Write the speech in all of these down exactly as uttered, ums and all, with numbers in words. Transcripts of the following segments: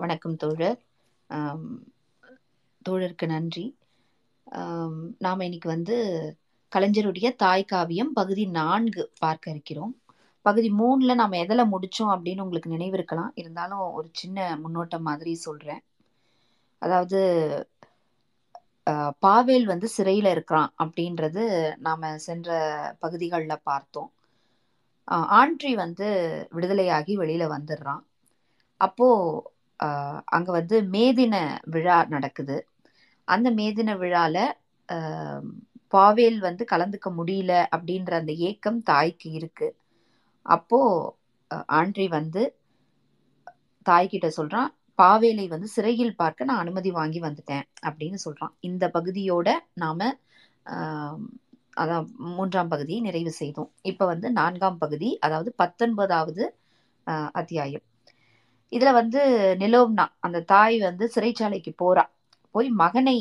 வணக்கம் தோழர். தோழருக்கு நன்றி. நாம் இன்னைக்கு வந்து கலைஞருடைய தாய்க்காவியம் பகுதி நான்கு பார்க்க இருக்கிறோம். பகுதி மூணுல நாம் எதில் முடித்தோம் அப்படின்னு உங்களுக்கு நினைவு இருக்கலாம். இருந்தாலும் ஒரு சின்ன முன்னோட்டம் மாதிரி சொல்கிறேன். அதாவது பாவேல் வந்து சிறையில் இருக்கிறான் அப்படின்றது நாம் சென்ற பகுதிகளில் பார்த்தோம். ஆண்ட்ரி வந்து விடுதலையாகி வெளியில் வந்துடுறான். அப்போது அங்கே வந்து மேதின விழா நடக்குது. அந்த மேதின விழாவில் பாவேல் வந்து கலந்துக்க முடியல அப்படின்ற அந்த ஏக்கம் தாய்க்கு இருக்குது. அப்போது ஆண்ட்ரி வந்து தாய்கிட்ட சொல்கிறான், பாவேலை வந்து சிறையில் பார்க்க நான் அனுமதி வாங்கி வந்துட்டேன் அப்படின்னு சொல்கிறான். இந்த பகுதியோட நாம் அதான் மூன்றாம் பகுதியை நிறைவு செய்தோம். இப்போ வந்து நான்காம் பகுதி, அதாவது பத்தொன்பதாவது அத்தியாயம். இதில் வந்து நிலோவ்னா அந்த தாய் வந்து சிறைச்சாலைக்கு போகிறா. போய் மகனை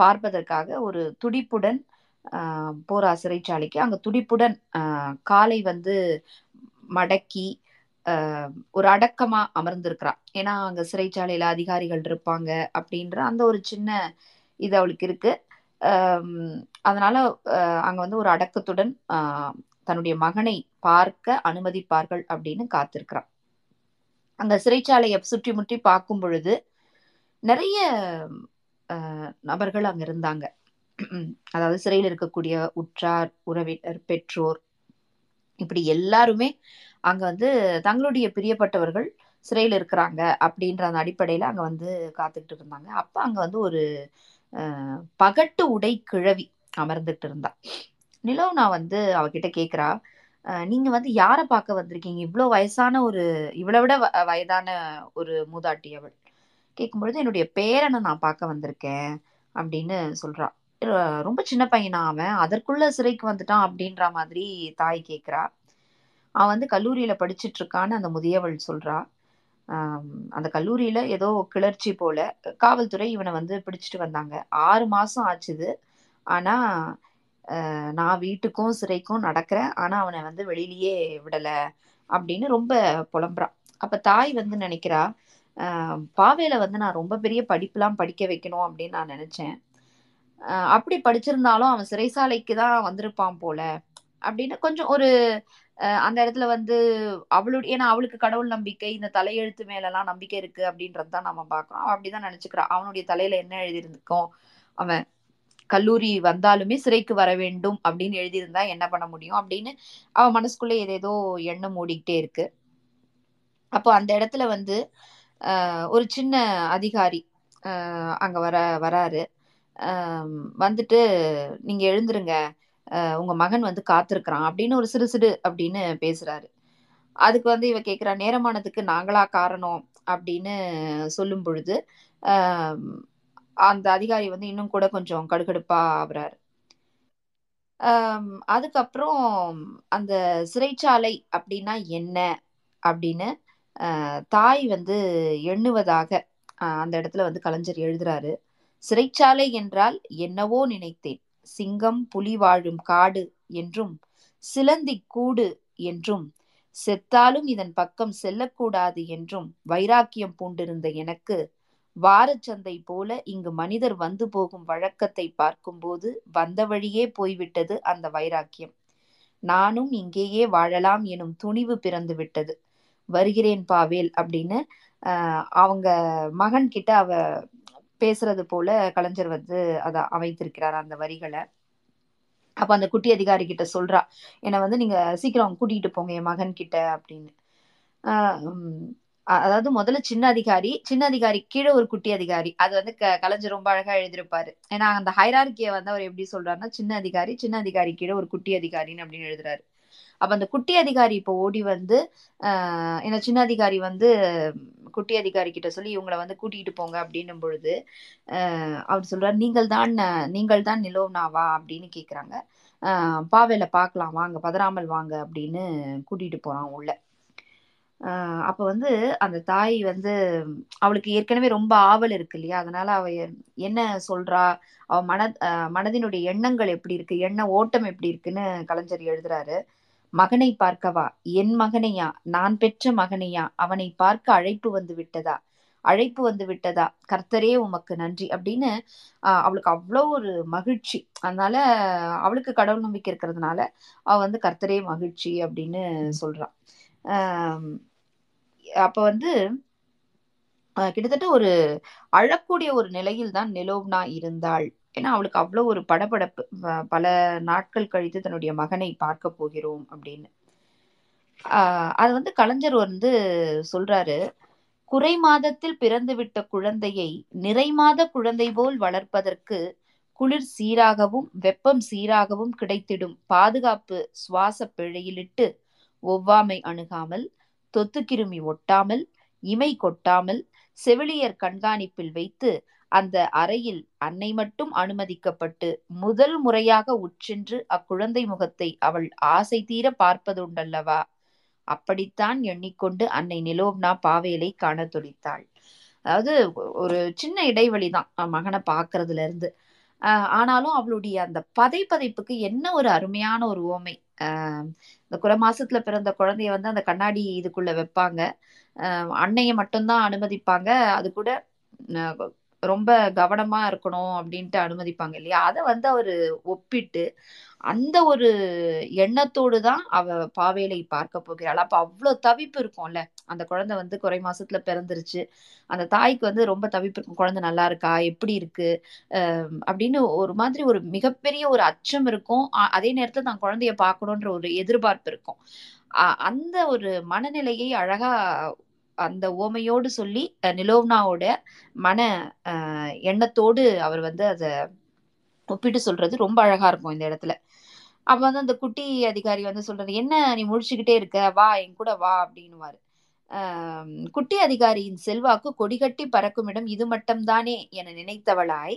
பார்ப்பதற்காக ஒரு துடிப்புடன் போகிறா சிறைச்சாலைக்கு. அங்கே துடிப்புடன் காலை வந்து மடக்கி ஒரு அடக்கமாக அமர்ந்திருக்கிறா. ஏன்னா அங்கே சிறைச்சாலையில் அதிகாரிகள் இருப்பாங்க அப்படின்ற அந்த ஒரு சின்ன இது அவளுக்கு இருக்கு. அதனால அங்கே வந்து ஒரு அடக்கத்துடன் தன்னுடைய மகனை பார்க்க அனுமதிப்பார்கள் அப்படின்னு காத்திருக்கிறான். அந்த சிறைச்சாலையை சுற்றி முற்றி பார்க்கும் பொழுது நிறைய நபர்கள் அங்கே இருந்தாங்க. அதாவது சிறையில் இருக்கக்கூடிய உற்றார், உறவினர், பெற்றோர், இப்படி எல்லாருமே அங்கே வந்து தங்களுடைய பிரியப்பட்டவர்கள் சிறையில் இருக்கிறாங்க அப்படின்ற அந்த அடிப்படையில் அங்கே வந்து காத்துக்கிட்டு இருந்தாங்க. அப்போ அங்கே வந்து ஒரு பகட்டு உடை கிழவி அமர்ந்துட்டு இருந்தா. நிலோவ்னா வந்து அவகிட்ட கேட்குறா, நீங்கள் வந்து யாரை பார்க்க வந்திருக்கீங்க? இவ்வளோ வயசான ஒரு இவ்வளோ விட வயதான ஒரு மூதாட்டி அவள். கேட்கும்பொழுது என்னுடைய பேரனை நான் பார்க்க வந்திருக்கேன் அப்படின்னு சொல்கிறான். ரொம்ப சின்ன பையனா அவன், அதற்குள்ளே சிறைக்கு வந்துட்டான் அப்படின்ற மாதிரி தாய் கேட்குறா. அவன் வந்து கல்லூரியில் படிச்சுட்டு இருக்கான்னு அந்த முதியவள் சொல்கிறா. அந்த கல்லூரியில் ஏதோ கிளர்ச்சி போல் காவல்துறை இவனை வந்து பிடிச்சிட்டு வந்தாங்க. ஆறு மாதம் ஆச்சுது. ஆனால் நான் வீட்டுக்கும் சிறைக்கும் நடக்கிறேன், ஆனால் அவனை வந்து வெளியிலேயே விடலை அப்படின்னு ரொம்ப புலம்புறான். அப்போ தாய் வந்து நினைக்கிறா, பாவேலை வந்து நான் ரொம்ப பெரிய படிப்புலாம் படிக்க வைக்கணும் அப்படின்னு நான் நினச்சேன். அப்படி படிச்சிருந்தாலும் அவன் சிறைச்சாலைக்கு தான் வந்திருப்பான் போல அப்படின்னு கொஞ்சம் ஒரு அந்த இடத்துல வந்து அவளுடைய, ஏன்னா அவளுக்கு கடவுள் நம்பிக்கை, இந்த தலையெழுத்து மேலெல்லாம் நம்பிக்கை இருக்கு அப்படின்றது தான் நம்ம பார்க்குறோம். அவன் அப்படிதான் நினைச்சுக்கிறான். அவனுடைய தலையில என்ன எழுதியிருந்துக்கும், அவன் கல்லூரி வந்தாலுமே சிறைக்கு வர வேண்டும் அப்படின்னு எழுதியிருந்தா என்ன பண்ண முடியும் அப்படின்னு அவன் மனசுக்குள்ளே ஏதேதோ எண்ணம் ஓடிக்கிட்டே இருக்கு. அப்போ அந்த இடத்துல வந்து ஆஹ் ஒரு சின்ன அதிகாரி ஆஹ் அங்க வர வராரு வந்துட்டு, நீங்க எழுந்துருங்க, உங்க மகன் வந்து காத்திருக்கிறான் அப்படின்னு ஒரு சிறு சிறு அப்படின்னு பேசுறாரு. அதுக்கு வந்து இவ கேட்குறா, நேரமானதுக்கு நாங்களா காரணம் அப்படின்னு சொல்லும் பொழுது அந்த அதிகாரி வந்து இன்னும் கூட கொஞ்சம் கடுகடுப்பா ஆகுறாரு. அதுக்கப்புறம் அந்த சிறைச்சாலை அப்படின்னா என்ன அப்படின்னு தாய் வந்து எண்ணுவதாக அந்த இடத்துல வந்து கலைஞர் எழுதுறாரு. சிறைச்சாலை என்றால் என்னவோ நினைத்தேன், சிங்கம் புலி வாழும் காடு என்றும் சிலந்தி கூடு என்றும் செத்தாலும் இதன் பக்கம் செல்லக்கூடாது என்றும் வைராக்கியம் பூண்டிருந்த எனக்கு வாரச்சந்தை போல இங்கு மனிதர் வந்து போகும் வழக்கத்தை பார்க்கும்போது வந்த வழியே போய்விட்டது அந்த வைராக்கியம். நானும் இங்கேயே வாழலாம் எனும் துணிவு பிறந்து விட்டது. வருகிறேன் பாவேல் அப்படின்னு அவங்க மகன் கிட்ட அவ பேசுறது போல கலைஞர் வந்து அதை அமைத்திருக்கிறார் அந்த வரிகளை. அப்போ அந்த குட்டி அதிகாரி கிட்ட சொல்றா, என்னை வந்து நீங்க சீக்கிரம் கூட்டிகிட்டு போங்க என் மகன் கிட்ட அப்படின்னு. அதாவது முதல்ல சின்ன அதிகாரி, சின்ன அதிகாரி கீழே ஒரு குட்டி அதிகாரி. அது வந்து க கலைஞர் ரொம்ப அழகா எழுதியிருப்பாரு. ஏன்னா அந்த ஹைரார்கியை வந்து அவர் எப்படி சொல்றாருன்னா, சின்ன அதிகாரி சின்ன அதிகாரி கீழே ஒரு குட்டி அதிகாரின்னு அப்படின்னு எழுதுறாரு. அப்ப அந்த குட்டி அதிகாரி இப்போ ஓடி வந்து ஆஹ் ஏன்னா சின்ன அதிகாரி வந்து குட்டி அதிகாரி கிட்ட சொல்லி இவங்களை வந்து கூட்டிகிட்டு போங்க அப்படின்னும் பொழுது அஹ் அவர் சொல்றாரு, நீங்கள் தான் நீங்கள் தான் நிலோவ்னாவா அப்படின்னு கேட்குறாங்க. ஆஹ் பாவேல பார்க்கலாம் வாங்க, பதறாமல் வாங்க அப்படின்னு கூட்டிகிட்டு போறான் உள்ள. ஆஹ் அப்போ வந்து அந்த தாய் வந்து அவளுக்கு ஏற்கனவே ரொம்ப ஆவல் இருக்கு இல்லையா, அதனால அவ என்ன சொல்றா, அவ மன மனதினுடைய எண்ணங்கள் எப்படி இருக்கு, எண்ண ஓட்டம் எப்படி இருக்குன்னு கலைஞர் எழுதுறாரு. மகனை பார்க்கவா, என் மகனையா, நான் பெற்ற மகனையா, அவனை பார்க்க அழைப்பு வந்து விட்டதா, அழைப்பு வந்து விட்டதா, கர்த்தரே உமக்கு நன்றி அப்படின்னு ஆஹ் அவளுக்கு அவ்வளோ ஒரு மகிழ்ச்சி. அதனால அவளுக்கு கடவுள் நம்பிக்கை இருக்கிறதுனால அவ வந்து கர்த்தரே மகிழ்ச்சி அப்படின்னு சொல்றான். ஆஹ் அப்ப வந்து கிட்டத்தட்ட ஒரு அழக்கூடிய ஒரு நிலையில் தான் நிலோவ்னா இருந்தாள். ஏன்னா அவளுக்கு அவ்வளோ ஒரு படபடப்பு, பல நாட்கள் கழித்து தன்னுடைய மகனை பார்க்க போகிறோம் அப்படின்னு. ஆஹ் அது வந்து கலைஞர் வந்து சொல்றாரு, குறை மாதத்தில் பிறந்துவிட்ட குழந்தையை நிறை மாத குழந்தை போல் வளர்ப்பதற்கு குளிர் சீராகவும் வெப்பம் சீராகவும் கிடைத்திடும் பாதுகாப்பு சுவாச பிழையிலிட்டு ஒவ்வாமை அணுகாமல், தொத்துக்கிருமி ஒட்டாமல், இமை கொட்டாமல், செவிலியர் கண்காணிப்பில் வைத்து அந்த அறையில் அன்னை மட்டும் அனுமதிக்கப்பட்டு முதல் முறையாக உற்றென்று அக்குழந்தை முகத்தை அவள் ஆசை தீர பார்ப்பதுண்டல்லவா, அப்படித்தான் எண்ணிக்கொண்டு அன்னை நிலோவ்னா பாவேலை காண துடித்தாள். அதாவது ஒரு சின்ன இடைவெளி தான் மகனை பார்க்கறதுல இருந்து. ஆஹ் ஆனாலும் அவளுடைய அந்த பதை பதைப்புக்கு என்ன ஒரு அருமையான ஒரு ஓமை. ஆஹ் இந்த குறை மாசத்துல பிறந்த குழந்தைய வந்து அந்த கண்ணாடி இதுக்குள்ள வைப்பாங்க, ஆஹ் அன்னையை மட்டும்தான் அனுமதிப்பாங்க, அது கூட ரொம்ப கவனமா இருக்கணும் அப்படின்ட்டு அனுமதிப்பாங்க இல்லையா. அதை வந்து அவரு ஒப்பிட்டு அந்த ஒரு எண்ணத்தோடு தான் அவ பாவேலை பார்க்க போகிறாள். அப்ப அவ்வளவு தவிப்பு இருக்கும்ல, அந்த குழந்தை வந்து குறை மாசத்துல பிறந்துருச்சு, அந்த தாய்க்கு வந்து ரொம்ப தவிப்பு இருக்கும், குழந்தை நல்லா இருக்கா, எப்படி இருக்கு அஹ் அப்படின்னு ஒரு மாதிரி ஒரு மிகப்பெரிய ஒரு அச்சம் இருக்கும். அதே நேரத்துல தான் குழந்தைய பார்க்கணும்ன்ற ஒரு எதிர்பார்ப்பு இருக்கும். ஆஹ் அந்த ஒரு மனநிலையை அழகா அந்த ஓமையோடு சொல்லி நிலோவ்னாவோட மன அஹ் எண்ணத்தோடு அவர் வந்து அதை ஒப்பிட்டு சொல்றது ரொம்ப அழகா இருக்கும் இந்த இடத்துல. அப்ப வந்து அந்த குட்டி அதிகாரி வந்து சொல்றது, என்ன நீ முழிச்சுக்கிட்டே இருக்க, வா என் கூட வா அப்படின்னுவாரு. ஆஹ் குட்டி அதிகாரியின் செல்வாக்கு கொடிகட்டி பறக்கும் இடம் இது மட்டும்தானே என நினைத்தவளாய்,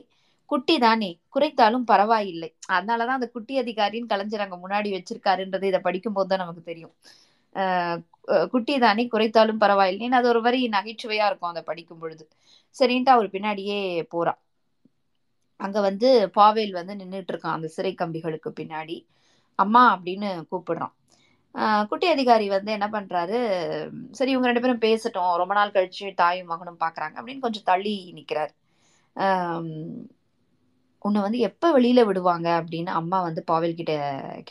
குட்டி தானே குறைத்தாலும் பரவாயில்லை. அதனாலதான் அந்த குட்டி அதிகாரின்னு கலைஞர் அங்க முன்னாடி வச்சிருக்காருன்றது இதை படிக்கும் போதுதான் நமக்கு தெரியும். ஆஹ் குட்டி தானே குறைத்தாலும் பரவாயில்லைன்னு அது ஒரு மாதிரி நகைச்சுவையா இருக்கும் அதை படிக்கும் பொழுது. சரின்ட்டு அவர் பின்னாடியே போறான். அங்க வந்து பாவேல் வந்து நின்றுட்டு இருக்கான் அந்த சிறை கம்பிகளுக்கு பின்னாடி. அம்மா அப்படின்னு கூப்பிடுறான். ஆஹ் குட்டி அதிகாரி வந்து என்ன பண்றாரு, சரி இவங்க ரெண்டு பேரும் பேசட்டும், ரொம்ப நாள் கழிச்சு தாயும் மகனும் பாக்குறாங்க அப்படின்னு கொஞ்சம் தள்ளி நிக்கிறாரு. ஆஹ் உன்னை வந்து எப்ப வெளியில விடுவாங்க அப்படின்னு அம்மா வந்து பாவேல் கிட்ட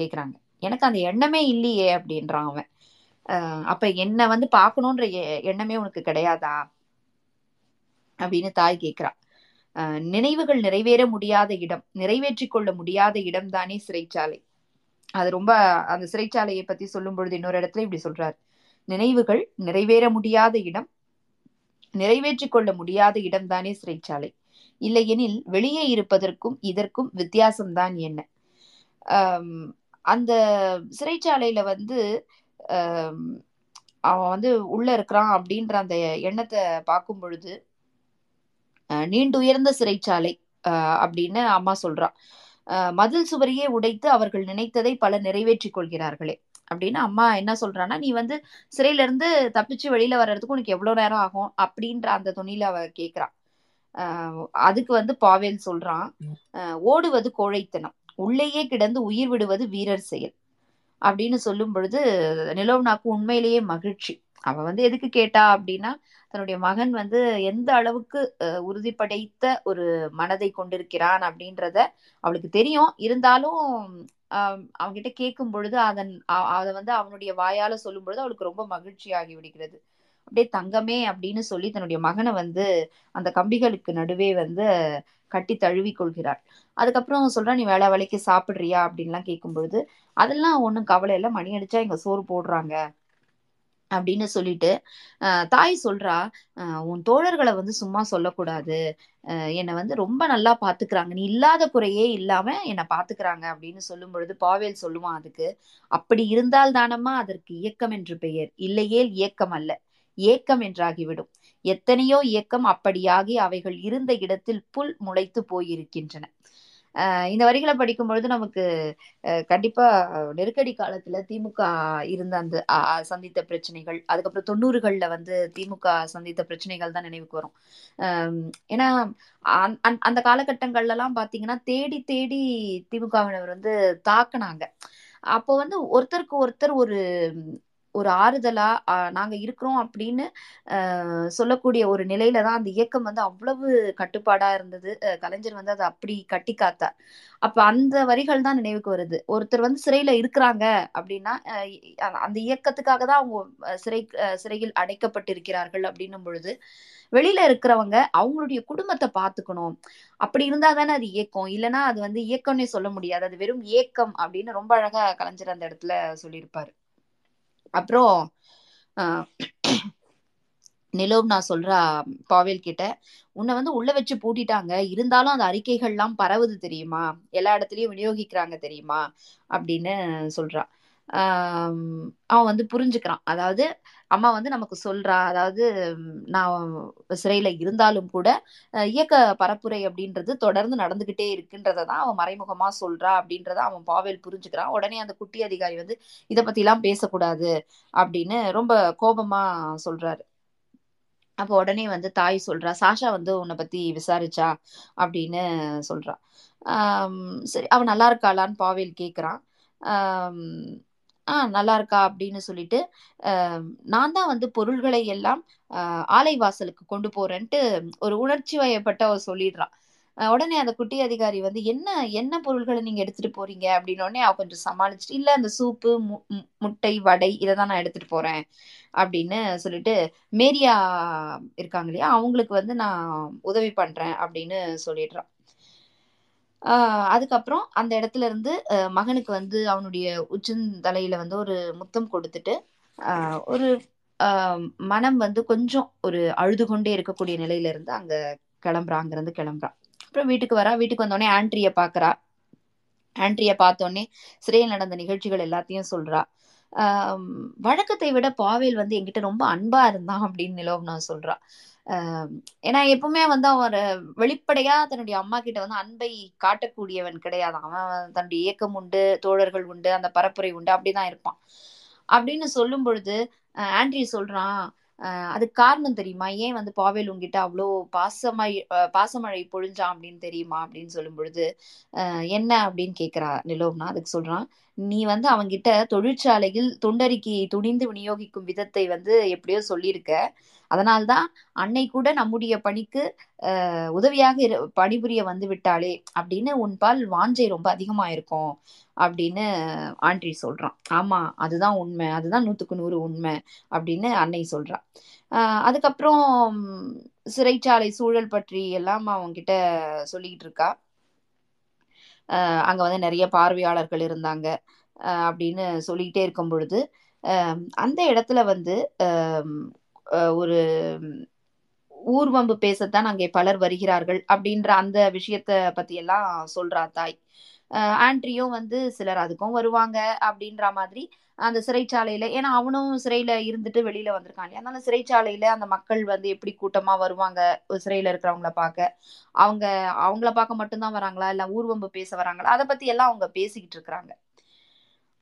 கேக்குறாங்க. எனக்கு அந்த எண்ணமே இல்லையே அப்படின்றான் அவன். ஆஹ் அப்ப என்னை வந்து பாக்கணும்ன்ற எண்ணமே உனக்கு கிடையாதா அப்படின்னு தாய் கேக்குறா. அஹ் நினைவுகள் நிறைவேற முடியாத இடம், நிறைவேற்றி கொள்ள முடியாத இடம் தானே சிறைச்சாலை. அது ரொம்ப அந்த சிறைச்சாலையை பத்தி சொல்லும் பொழுது இன்னொரு இடத்துல இப்படி சொல்றாரு, நினைவுகள் நிறைவேற முடியாத இடம், நிறைவேற்றி கொள்ள முடியாத இடம் தானே சிறைச்சாலை. இல்லையெனில் வெளியே இருப்பதற்கும் இதற்கும் வித்தியாசம்தான் என்ன. ஆஹ் அந்த சிறைச்சாலையில வந்து ஆஹ் அவன் வந்து உள்ள இருக்கிறான் அப்படின்ற அந்த எண்ணத்தை பார்க்கும் பொழுது நீண்டுயர்ந்த சிறைச்சாலை அஹ் அப்படின்னு அம்மா சொல்றான். அஹ் மதில் சுவரையே உடைத்து அவர்கள் நினைத்ததை பல நிறைவேற்றி கொள்கிறார்களே அப்படின்னு அம்மா என்ன சொல்றான்னா, நீ வந்து சிறையில இருந்து தப்பிச்சு வெளியில வர்றதுக்கு உனக்கு எவ்வளவு நேரம் ஆகும் அப்படின்ற அந்த துணியில அவ கேக்குறான். அஹ் அதுக்கு வந்து பாவேல் சொல்றான், அஹ் ஓடுவது கோழைத்தனம், உள்ளேயே கிடந்து உயிர் விடுவது வீரர் செயல் அப்படின்னு சொல்லும் பொழுது நிலோவ்னாக்கு உண்மையிலேயே மகிழ்ச்சி. அவ வந்து எதுக்கு கேட்டா அப்படின்னா, தன்னுடைய மகன் வந்து எந்த அளவுக்கு உறுதிப்படைத்த ஒரு மனதை கொண்டிருக்கிறான் அப்படின்றத அவளுக்கு தெரியும். இருந்தாலும் ஆஹ் அவன்கிட்ட கேட்கும் பொழுது அதன் அதை வந்து அவனுடைய வாயால சொல்லும் பொழுது அவளுக்கு ரொம்ப மகிழ்ச்சி ஆகி விடுகிறது. அப்படியே தங்கமே அப்படின்னு சொல்லி தன்னுடைய மகனை வந்து அந்த கம்பிகளுக்கு நடுவே வந்து கட்டி தழுவி கொள்கிறாள். அதுக்கப்புறம் சொல்றா, நீ வேலை வேலைக்கு சாப்பிடுறியா அப்படின்லாம் கேட்கும் பொழுது அதெல்லாம் ஒன்றும் கவலை இல்லை, மணி அடிச்சா எங்க சோறு போடுறாங்க அப்படின்னு சொல்லிட்டு அஹ் தாய் சொல்றா, அஹ் உன் தோழர்களை வந்து சும்மா சொல்லக்கூடாது, அஹ் என்னை வந்து ரொம்ப நல்லா பாத்துக்கிறாங்க, நீ இல்லாத குறையே இல்லாம என்னை பாத்துக்கிறாங்க அப்படின்னு சொல்லும் பொழுது பாவேல் சொல்லுவான் அதுக்கு, அப்படி இருந்தால் தானம்மா அதற்கு இயக்கம் என்று பெயர், இல்லையேல் இயக்கம் அல்ல ஏக்கம் என்றாகிவிடும், எத்தனையோ இயக்கம் அப்படியாகி அவைகள் இருந்த இடத்தில் புல் முளைத்து போயிருக்கின்றன. அஹ் இந்த வரிகளை படிக்கும் பொழுது நமக்கு கண்டிப்பா நெருக்கடி காலத்துல திமுக இருந்த அந்த சந்தித்த பிரச்சனைகள், அதுக்கப்புறம் தொண்ணூறுகள்ல வந்து திமுக சந்தித்த பிரச்சனைகள் தான் நினைவுக்கு வரும். அஹ் ஏன்னா அந்த காலகட்டங்கள்ல எல்லாம் பாத்தீங்கன்னா தேடி தேடி திமுகவினர் வந்து தாக்குனாங்க. அப்போ வந்து ஒருத்தருக்கு ஒருத்தர் ஒரு ஒரு ஆறுதலா நாங்க இருக்கிறோம் அப்படின்னு அஹ் சொல்லக்கூடிய ஒரு நிலையில தான் அந்த இயக்கம் வந்து அவ்வளவு கட்டுப்பாடா இருந்தது. கலைஞர் வந்து அதை அப்படி கட்டி காத்தார். அப்ப அந்த வரிகள் தான் நினைவுக்கு வருது. ஒருத்தர் வந்து சிறையில இருக்கிறாங்க அப்படின்னா அந்த இயக்கத்துக்காக தான் அவங்க சிறை சிறையில் அடைக்கப்பட்டிருக்கிறார்கள் அப்படின்னும் பொழுது, வெளியில இருக்கிறவங்க அவங்களுடைய குடும்பத்தை பாத்துக்கணும். அப்படி இருந்தா தானே அது இயக்கம், இல்லைன்னா அது வந்து இயக்கம்னே சொல்ல முடியாது, அது வெறும் ஏக்கம் அப்படின்னு ரொம்ப அழகா கலைஞர் அந்த இடத்துல சொல்லியிருப்பாரு. அப்புறம் ஆஹ் நிலோவ்னா சொல்றா பாவேல் கிட்ட, உன்னை வந்து உள்ள வச்சு பூட்டிட்டாங்க, இருந்தாலும் அந்த அறிக்கைகள் எல்லாம் பரவுது தெரியுமா, எல்லா இடத்துலயும் விநியோகிக்கிறாங்க தெரியுமா அப்படின்னு சொல்றான். ஆஹ் அவன் வந்து புரிஞ்சுக்கிறான், அதாவது அம்மா வந்து நமக்கு சொல்றா, அதாவது நான் சிறையில இருந்தாலும் கூட இயக்க பரப்புரை அப்படின்றது தொடர்ந்து நடந்துகிட்டே இருக்குன்றதான் அவன் மறைமுகமா சொல்றா அப்படின்றத அவன் பாவேல் புரிஞ்சுக்கிறான். உடனே அந்த குட்டி அதிகாரி வந்து இதை பத்தி எல்லாம் பேசக்கூடாது அப்படின்னு ரொம்ப கோபமா சொல்றாரு. அப்போ உடனே வந்து தாய் சொல்றா, சாஷா வந்து உன்னை பத்தி விசாரிச்சா அப்படின்னு சொல்றா. ஆஹ் சரி, அவன் நல்லா இருக்காளான்னு பாவேல் கேட்குறான். ஆஹ் ஆஹ் நல்லா இருக்கா அப்படின்னு சொல்லிட்டு, நான் தான் வந்து பொருள்களை எல்லாம் ஆஹ் ஆலை வாசலுக்கு கொண்டு போறேன்ட்டு ஒரு உணர்ச்சி வயப்பட்ட அவ சொல்லிடுறான். உடனே அந்த குட்டி அதிகாரி வந்து என்ன என்ன பொருள்களை நீங்க எடுத்துட்டு போறீங்க அப்படின்னோடனே அவ கொஞ்சம் சமாளிச்சுட்டு, இல்ல அந்த சூப்பு மு முட்டை வடை இதை தான் நான் எடுத்துட்டு போறேன் அப்படின்னு சொல்லிட்டு, மேரியா இருக்காங்க இல்லையா, அவங்களுக்கு வந்து நான் உதவி பண்றேன் அப்படின்னு சொல்லிடுறான். ஆஹ் அதுக்கப்புறம் அந்த இடத்துல இருந்து மகனுக்கு வந்து அவனுடைய உச்சந்தலையில வந்து ஒரு முத்தம் கொடுத்துட்டு ஆஹ் ஒரு ஆஹ் மனம் வந்து கொஞ்சம் ஒரு அழுது கொண்டே இருக்கக்கூடிய நிலையில இருந்து அங்க கிளம்புறான். அங்கிருந்து கிளம்புறான். அப்புறம் வீட்டுக்கு வரா. வீட்டுக்கு வந்தோடனே ஆண்ட்ரிய பாக்குறா. ஆண்ட்ரிய பார்த்தோடனே சிறையில் நடந்த நிகழ்ச்சிகள் எல்லாத்தையும் சொல்றா. ஆஹ் வழக்கத்தை விட பாவேல் வந்து என்கிட்ட ரொம்ப அன்பா இருந்தான் அப்படின்னு நிலோவ்னா சொல்றா. ஆஹ் ஏன்னா எப்பவுமே வந்து அவன் வெளிப்படையா தன்னுடைய அம்மா கிட்ட வந்து அன்பை காட்டக்கூடியவன் கிடையாது. அவன் தன்னுடைய இயக்கம் உண்டு, தோழர்கள் உண்டு, அந்த பரப்புரை உண்டு, அப்படிதான் இருப்பான் அப்படின்னு சொல்லும் பொழுது ஆண்ட்ரி சொல்றான், ஆஹ் அதுக்கு காரணம் தெரியுமா, ஏன் வந்து பாவேல் உங்ககிட்ட அவ்வளோ பாசமாய் பாசமழை பொழிஞ்சான் அப்படின்னு தெரியுமா அப்படின்னு சொல்லும் பொழுது ஆஹ் என்ன அப்படின்னு கேட்கிறா நிலோவ்னா. அதுக்கு சொல்றான், நீ வந்து அவங்கிட்ட தொழிற்சாலையில் தொண்டறிக்கி துணிந்து விநியோகிக்கும் விதத்தை வந்து எப்படியோ சொல்லியிருக்க, அதனால்தான் அன்னை கூட நம்முடைய பணிக்கு அஹ் உதவியாக பணிபுரிய வந்து விட்டாளே அப்படின்னு உன்பால் வாஞ்சை ரொம்ப அதிகமா இருக்கும் அப்படின்னு ஆண்ட்ரி சொல்றான். ஆமா அதுதான் உண்மை, அதுதான் நூத்துக்கு நூறு உண்மை அப்படின்னு அன்னை சொல்றான். ஆஹ் அதுக்கப்புறம் சிறைச்சாலை சூழல் பற்றி எல்லாம் அவங்கிட்ட சொல்லிக்கிட்டு இருக்கா. அஹ் அங்க வந்து நிறைய பார்வையாளர்கள் இருந்தாங்க அஹ் அப்படின்னு சொல்லிக்கிட்டே இருக்கும் பொழுது அஹ் அந்த இடத்துல வந்து அஹ் ஒரு ஊர்வம்பு பேசத்தான் அங்கே பலர் வருகிறார்கள் அப்படின்ற அந்த விஷயத்த பத்தி எல்லாம் சொல்றா தாய். அஹ் ஆண்ட்ரியும் வந்து சிலர் அதுக்கும் வருவாங்க அப்படின்ற மாதிரி அந்த சிறைச்சாலையில, ஏன்னா அவனும் சிறையில இருந்துட்டு வெளியில வந்திருக்காங்க, அதனால சிறைச்சாலையில அந்த மக்கள் வந்து எப்படி கூட்டமா வருவாங்க சிறையில இருக்கிறவங்கள பார்க்க, அவங்க அவங்கள பார்க்க மட்டும்தான் வராங்களா இல்ல ஊர்வம்பு பேச வராங்களா அதை பத்தி எல்லாம் அவங்க பேசிக்கிட்டு இருக்கிறாங்க.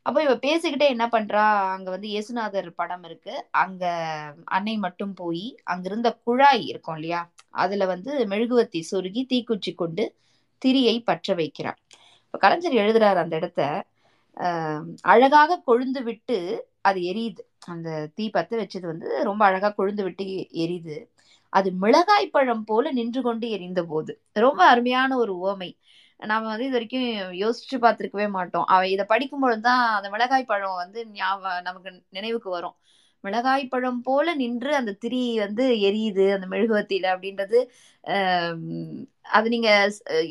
அப்போ இவ பேசிக்கிட்டே என்ன பண்றா, அங்க வந்து இயேசுநாதர் படம் இருக்கு, அங்க அன்னை மட்டும் போய் அங்க இருந்த குழாய் இருக்கும் இல்லையா அதுல வந்து மெழுகுவத்தி சொருகி தீக்குச்சி கொண்டு திரியை பற்ற வைக்கிறார். இப்ப கலைஞர் எழுதுறாரு அந்த இடத்த, ஆஹ் அழகாக கொழுந்து விட்டு அது எரியுது, அந்த தீ பத்த வச்சது வந்து ரொம்ப அழகா கொழுந்து விட்டு எரியுது, அது மிளகாய் பழம் போல நின்று கொண்டு எரிந்த போது. ரொம்ப அருமையான ஒரு உவமை. நாம வந்து இது வரைக்கும் யோசிச்சு பார்த்துருக்கவே மாட்டோம். அவ இதை படிக்கும்பொழுதுதான் அந்த மிளகாய் பழம் வந்து நமக்கு நினைவுக்கு வரும். மிளகாய் பழம் போல நின்று அந்த திரி வந்து எரியுது அந்த மெழுகுவத்தில அப்படின்றது. ஆஹ் அது நீங்க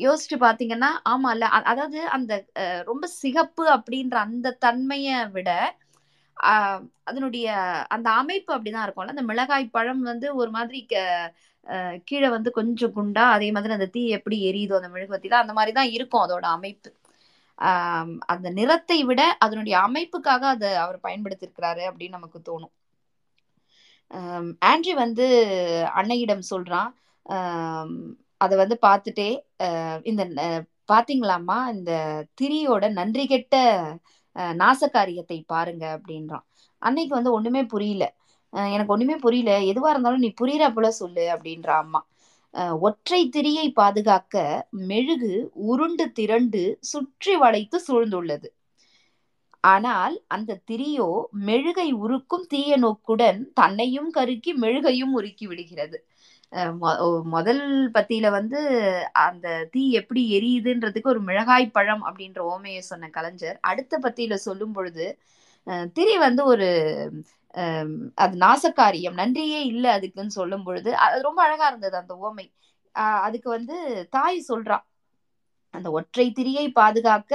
யோசிச்சு பாத்தீங்கன்னா ஆமா இல்ல, அதாவது அந்த ரொம்ப சிகப்பு அப்படின்ற அந்த தன்மையை விட ஆஹ் அதனுடைய அந்த அமைப்பு அப்படிதான் இருக்கும்ல. அந்த மிளகாய் பழம் வந்து ஒரு மாதிரி கீழே வந்து கொஞ்சம் குண்டா, அதே மாதிரி அந்த தீ எப்படி எரியுதோ அந்த மெழுகுவத்தில அந்த மாதிரிதான் இருக்கும் அதோட அமைப்பு. ஆஹ் அந்த நிறத்தை விட அதனுடைய அமைப்புக்காக அதை அவர் பயன்படுத்தி இருக்கிறாரு அப்படின்னு நமக்கு தோணும். ஆஹ் ஆண்ட்ரி வந்து அன்னையிடம் சொல்றான், ஆஹ் அதை வந்து பார்த்துட்டே அஹ் இந்த பாத்தீங்களாமா இந்த திரியோட நன்றி கெட்ட நாசகாரியத்தை பாருங்க அப்படின்றான். அன்னைக்கு வந்து ஒண்ணுமே புரியல, எனக்கு ஒண்ணுமே புரியல, எதுவா இருந்தாலும் நீ புரியற போல சொல்லு அப்படின்ற அம்மா. அஹ் ஒற்றை திரியை பாதுகாக்க மெழுகு உருண்டு திரண்டு சுற்றி வளைத்து சூழ்ந்துள்ளது, ஆனால் அந்த திரியோ மெழுகை உருக்கும் தீய நோக்குடன் தன்னையும் கருக்கி மெழுகையும் உருக்கி விடுகிறது. முதல் பத்தியில வந்து அந்த தீ எப்படி எரியுதுன்றதுக்கு ஒரு மிளகாய் பழம் அப்படின்ற ஓமையை சொன்ன கலைஞர் அடுத்த பத்தியில சொல்லும் பொழுது திரி வந்து ஒரு அது நாசகாரியம், நன்றியே இல்லை அதுக்குன்னு சொல்லும் பொழுது அது ரொம்ப அழகா இருந்தது அந்த ஓமை. ஆஹ் அதுக்கு வந்து தாய் சொல்றா, அந்த ஒற்றை திரியை பாதுகாக்க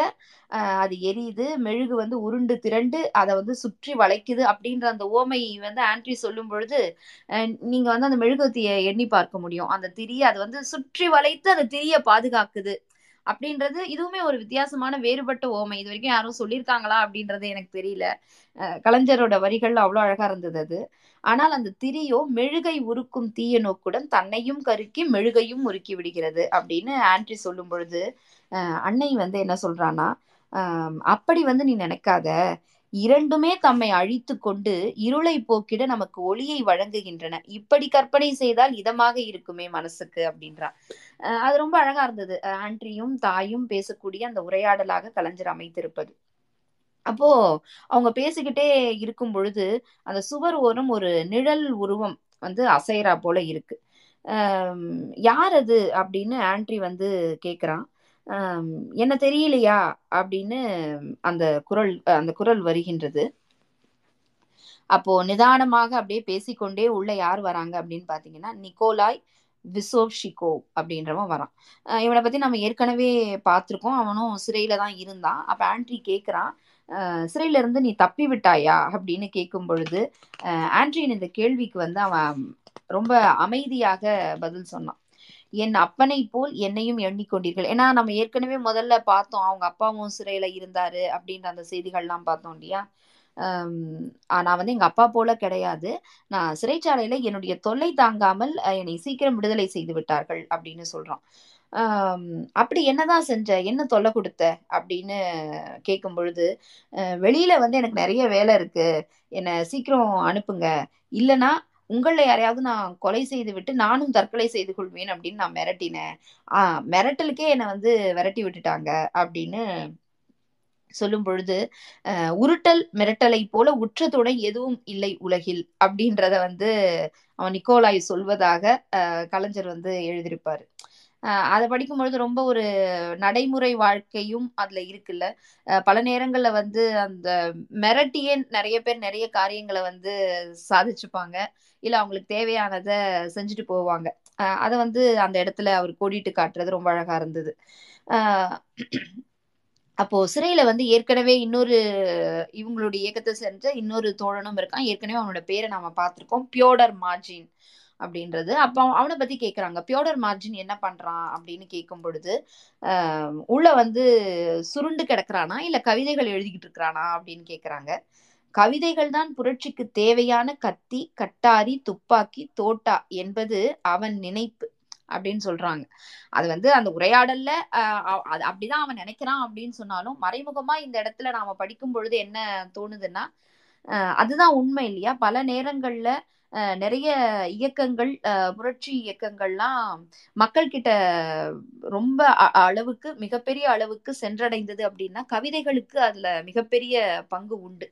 அஹ் அது எரியுது, மெழுகு வந்து உருண்டு திரண்டு அதை வந்து சுற்றி வளைக்குது அப்படின்ற அந்த ஓமை வந்து ஆண்ட்ரி சொல்லும் பொழுது நீங்க வந்து அந்த மெழுகுத்திய எண்ணி பார்க்க முடியும். அந்த திரியை அது வந்து சுற்றி வளைத்து அந்த திரியை பாதுகாக்குது அப்படின்றது இதுவுமே ஒரு வித்தியாசமான வேறுபட்ட ஓமை. இது வரைக்கும் யாரும் சொல்லியிருக்காங்களா அப்படின்றது எனக்கு தெரியல. கலைஞரோட வரிகள் அவ்வளோ அழகா இருந்தது அது. ஆனால் அந்த திரியோ மெழுகை உருக்கும் தீய நோக்குடன் தன்னையும் கருக்கி மெழுகையும் உருக்கி விடுகிறது அப்படின்னு ஆண்ட்ரி சொல்லும் பொழுது அன்னை வந்து என்ன சொல்றான்னா, அப்படி வந்து நீ நினைக்காத, இரண்டுமே தம்மை அழித்து கொண்டு இருளை போக்கிட நமக்கு ஒளியை வழங்குகின்றன, இப்படி கற்பனை செய்தால் இதமாக இருக்குமே மனசுக்கு அப்படின்றா. அது ரொம்ப அழகா இருந்தது ஆண்ட்ரியும் தாயும் பேசக்கூடிய அந்த உரையாடலாக கலைஞர் அமைத்திருப்பது. அப்போ அவங்க பேசிக்கிட்டே இருக்கும் பொழுது அந்த சுவர் ஓரம் ஒரு நிழல் உருவம் வந்து அசைரா போல இருக்கு. ஆஹ் யார் அது அப்படின்னு ஆண்ட்ரி வந்து கேக்குறான். ஆஹ் என்ன தெரியலையா அப்படின்னு அந்த குரல் அந்த குரல் வருகின்றது. அப்போ நிதானமாக அப்படியே பேசிக்கொண்டே உள்ள யார் வராங்க அப்படின்னு பாத்தீங்கன்னா நிக்கோலாய் விசோவ்ஷிகோ அப்படின்றவன் வரான். இவனை பத்தி நம்ம ஏற்கனவே பார்த்திருக்கோம், அவனும் சிறையில தான் இருந்தான். அப்ப ஆண்ட்ரி கேக்குறான், சிறையில இருந்து நீ தப்பி விட்டாயா அப்படின்னு கேட்கும் பொழுது ஆண்ட்ரியின் இந்த கேள்விக்கு வந்து அவன் ரொம்ப அமைதியாக பதில் சொன்னான். என் அப்பனை போல் என்னையும் எண்ணிக்கொண்டீர்கள். ஏன்னா நம்ம ஏற்கனவே முதல்ல பார்த்தோம் அவங்க அப்பாவும் சிறையில இருந்தாரு அப்படின்ற அந்த செய்திகள்லாம் பார்த்தோம் இல்லையா. நான் வந்து எங்க அப்பா போல கிடையாது, நான் சிறைச்சாலையில என்னுடைய தொல்லை தாங்காமல் என்னை சீக்கிரம் விடுதலை செய்து விட்டார்கள் அப்படின்னு சொல்றான். ஆஹ் அப்படி என்னதான் செஞ்ச, என்ன தொல்லை கொடுத்த அப்படின்னு கேட்கும் பொழுது வெளியில வந்து எனக்கு நிறைய வேலை இருக்கு, என்னை சீக்கிரம் அனுப்புங்க, இல்லைன்னா உங்களை யாரையாவது நான் கொலை செய்து விட்டு நானும் தற்கொலை செய்து கொள்வேன் அப்படின்னு நான் மிரட்டினேன். ஆஹ் மிரட்டலுக்கே என்னை வந்து விரட்டி விட்டுட்டாங்க அப்படின்னு சொல்லும் பொழுது அஹ் உருட்டல் மிரட்டலை போல உற்ற துணை எதுவும் இல்லை உலகில் அப்படின்றத வந்து அவன் நிக்கோலாய் சொல்வதாக அஹ் கலைஞர் வந்து எழுதியிருப்பாரு. அஹ் அதை படிக்கும் பொழுது ரொம்ப ஒரு நடைமுறை வாழ்க்கையும் அதுல இருக்குல்ல. பல நேரங்கள்ல வந்து அந்த மிரட்டியே நிறைய பேர் நிறைய காரியங்களை வந்து சாதிச்சுப்பாங்க, இல்ல அவங்களுக்கு தேவையானதை செஞ்சுட்டு போவாங்க. அஹ் அதை வந்து அந்த இடத்துல அவர் கோடிட்டு காட்டுறது ரொம்ப அழகா இருந்தது. ஆஹ் அப்போ சிறையில வந்து ஏற்கனவே இன்னொரு இவங்களுடைய இயக்கத்தை செஞ்ச இன்னொரு தோழனும் இருக்கான். ஏற்கனவே அவனோட பேரை நாம பார்த்திருக்கோம், பியோடர் மாஜின் அப்படின்றது. அப்போ அவனை பத்தி கேக்குறாங்க, பியோடர் மாஜின் என்ன பண்றான் அப்படின்னு கேட்கும் பொழுது ஆஹ் உள்ள வந்து சுருண்டு கிடக்குறானா இல்ல கவிதைகள் எழுதிக்கிட்டு இருக்கிறானா அப்படின்னு கேக்குறாங்க. கவிதைகள் தான் புரட்சிக்கு தேவையான கத்தி, கட்டாரி, துப்பாக்கி, தோட்டா என்பது அவன் நினைப்பு அப்படின்னு சொல்றாங்க. அது வந்து அந்த உரையாடல்ல அஹ் அது அப்படிதான் அவன் நினைக்கிறான் அப்படின்னு சொன்னாலும் மறைமுகமா இந்த இடத்துல நாம படிக்கும் பொழுது என்ன தோணுதுன்னா அஹ் அதுதான் உண்மை இல்லையா. பல நேரங்கள்ல அஹ் நிறைய இயக்கங்கள் அஹ் புரட்சி இயக்கங்கள்லாம் மக்கள் கிட்ட ரொம்ப அளவுக்கு மிகப்பெரிய அளவுக்கு சென்றடைந்தது அப்படின்னா கவிதைகளுக்கு அதுல மிகப்பெரிய பங்கு உண்டு.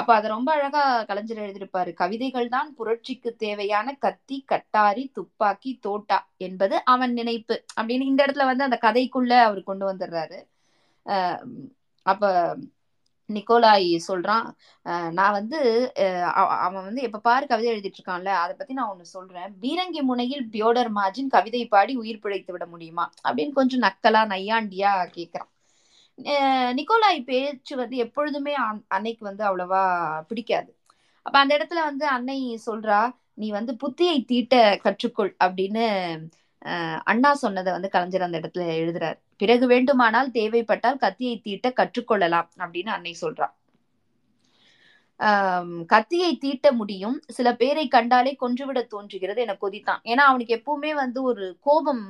அப்ப அதை ரொம்ப அழகா கலைஞர் எழுதியிருப்பாரு. கவிதைகள் தான் புரட்சிக்கு தேவையான கத்தி, கட்டாரி, துப்பாக்கி, தோட்டா என்பது அவன் நினைப்பு அப்படின்னு இந்த இடத்துல வந்து அந்த கதைக்குள்ள அவர் கொண்டு வந்துடுறாரு. அஹ் அப்ப நிக்கோலாய் சொல்றான், அஹ் நான் வந்து அஹ் அவன் வந்து எப்ப பாரு கவிதை எழுதிட்டு இருக்கான்ல, அதை பத்தி நான் ஒண்ணு சொல்றேன். பீரங்கி முனையில் பியோடர் மாஜின் கவிதை பாடி உயிர் பிழைத்து விட முடியுமா அப்படின்னு கொஞ்சம் நக்கலா நையாண்டியா கேக்குறான். நிக்கோலாய் பேச்சு வந்து எப்பொழுதுமே அன்னைக்கு வந்து அவ்வளவா பிடிக்காது. அப்ப அந்த இடத்துல வந்து அன்னை சொல்றா, நீ வந்து புத்தியை தீட்ட கற்றுக்கொள் அப்படின்னு அஹ் அண்ணா சொன்னதை வந்து கலைஞர் அந்த இடத்துல எழுதுறாரு. பிறகு வேண்டுமானால் தேவைப்பட்டால் கத்தியை தீட்ட கற்றுக்கொள்ளலாம் அப்படின்னு அன்னை சொல்றா. ஆஹ் கத்தியை தீட்ட முடியும், சில பேரை கண்டாலே கொன்றுவிட தோன்றுகிறது என கொதித்தான். ஏன்னா அவனுக்கு எப்பவுமே வந்து ஒரு கோபம்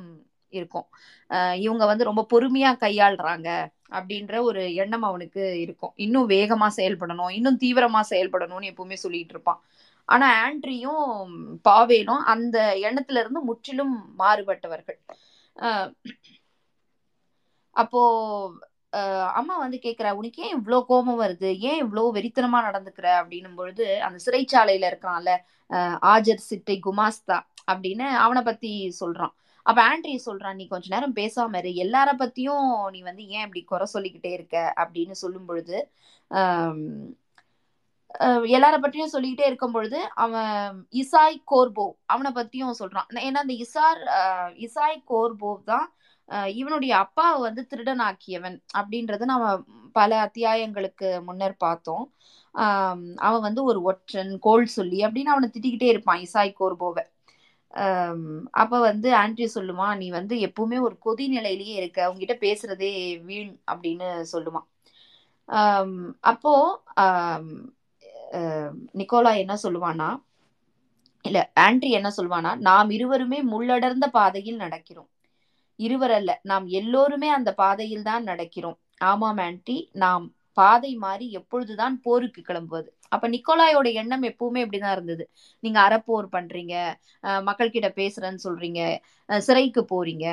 இருக்கும், அஹ் இவங்க வந்து ரொம்ப பொறுமையா கையாளுறாங்க அப்படின்ற ஒரு எண்ணம் அவனுக்கு இருக்கும். இன்னும் வேகமா செயல்படணும், இன்னும் தீவிரமா செயல்படணும்னு எப்பவுமே சொல்லிட்டு இருப்பான். ஆனா ஆண்ட்ரியும் பாவேலும் அந்த எண்ணத்துல இருந்து முற்றிலும் மாறுபட்டவர்கள். அஹ் அப்போ அஹ் அம்மா வந்து கேட்கிறா, உனக்கு ஏன் இவ்வளோ கோபம் வருது, ஏன் இவ்வளோ வெறித்தனமா நடந்துக்கிற அப்படின்னும் பொழுது, அந்த சிறைச்சாலையில இருக்கான்ல அஹ் ஆஜர் சிட்டை குமாஸ்தா அப்படின்னு அவனை பத்தி சொல்றான். அப்ப ஆண்ட்ரி சொல்றான், நீ கொஞ்ச நேரம் பேசாம இரு, எல்லார பத்தியும் நீ வந்து ஏன் இப்படி குறை சொல்லிக்கிட்டே இருக்க அப்படின்னு சொல்லும் பொழுது, ஆஹ் எல்லார பற்றியும் சொல்லிக்கிட்டே இருக்கும் பொழுது அவன் இசாய் கோர்போவ் அவனை பத்தியும் சொல்றான். ஏன்னா அந்த இசார் இசாய் கோர்போவ் தான் இவனுடைய அப்பாவை வந்து திருடனாக்கியவன் அப்படின்றது நம்ம பல அத்தியாயங்களுக்கு முன்னர் பார்த்தோம். ஆஹ் அவன் வந்து ஒரு ஒற்றன் கோல் சொல்லி அப்படின்னு அவனை திட்டிக்கிட்டே இருப்பான் இசாய் கோர்போவை. ஆஹ் அப்ப வந்து ஆண்ட்ரி சொல்லுவான், நீ வந்து எப்பவுமே ஒரு கொதி நிலையிலேயே இருக்க, அவங்ககிட்ட பேசுறதே வீண் அப்படின்னு சொல்லுவான். ஆஹ் அப்போ ஆஹ் நிக்கோலாய் என்ன சொல்லுவானா, இல்ல ஆண்ட்ரி என்ன சொல்லுவானா, நாம் இருவருமே முள்ளடர்ந்த பாதையில் நடக்கிறோம், இருவரல்ல நாம் எல்லோருமே அந்த பாதையில் தான் நடக்கிறோம். ஆமாம் ஆண்ட்ரி, நாம் பாதை மாறி எப்பொழுதுதான் போருக்கு கிளம்புவது. அப்ப நிக்கோலாயோட எண்ணம் எப்பவுமே இப்படிதான் இருந்தது. நீங்க அறப்போர் பண்றீங்க, அஹ் மக்கள் கிட்ட பேசுறேன்னு சொல்றீங்க, சிறைக்கு போறீங்க,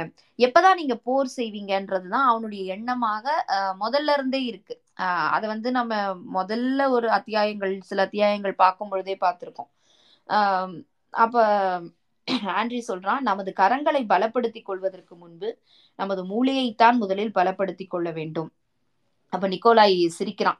எப்பதான் நீங்க போர் செய்வீங்கன்றதுதான் அவனுடைய எண்ணமாக அஹ் முதல்ல இருந்தே இருக்கு. ஆஹ் அதை வந்து நம்ம முதல்ல ஒரு அத்தியாயங்கள் சில அத்தியாயங்கள் பார்க்கும் பொழுதே பார்த்திருக்கோம். ஆஹ் அப்ப ஆண்ட்ரி சொல்றான், நமது கரங்களை பலப்படுத்திக் கொள்வதற்கு முன்பு நமது மூளையைத்தான் முதலில் பலப்படுத்திக் கொள்ள வேண்டும். அப்ப நிக்கோலாய் சிரிக்கிறான்.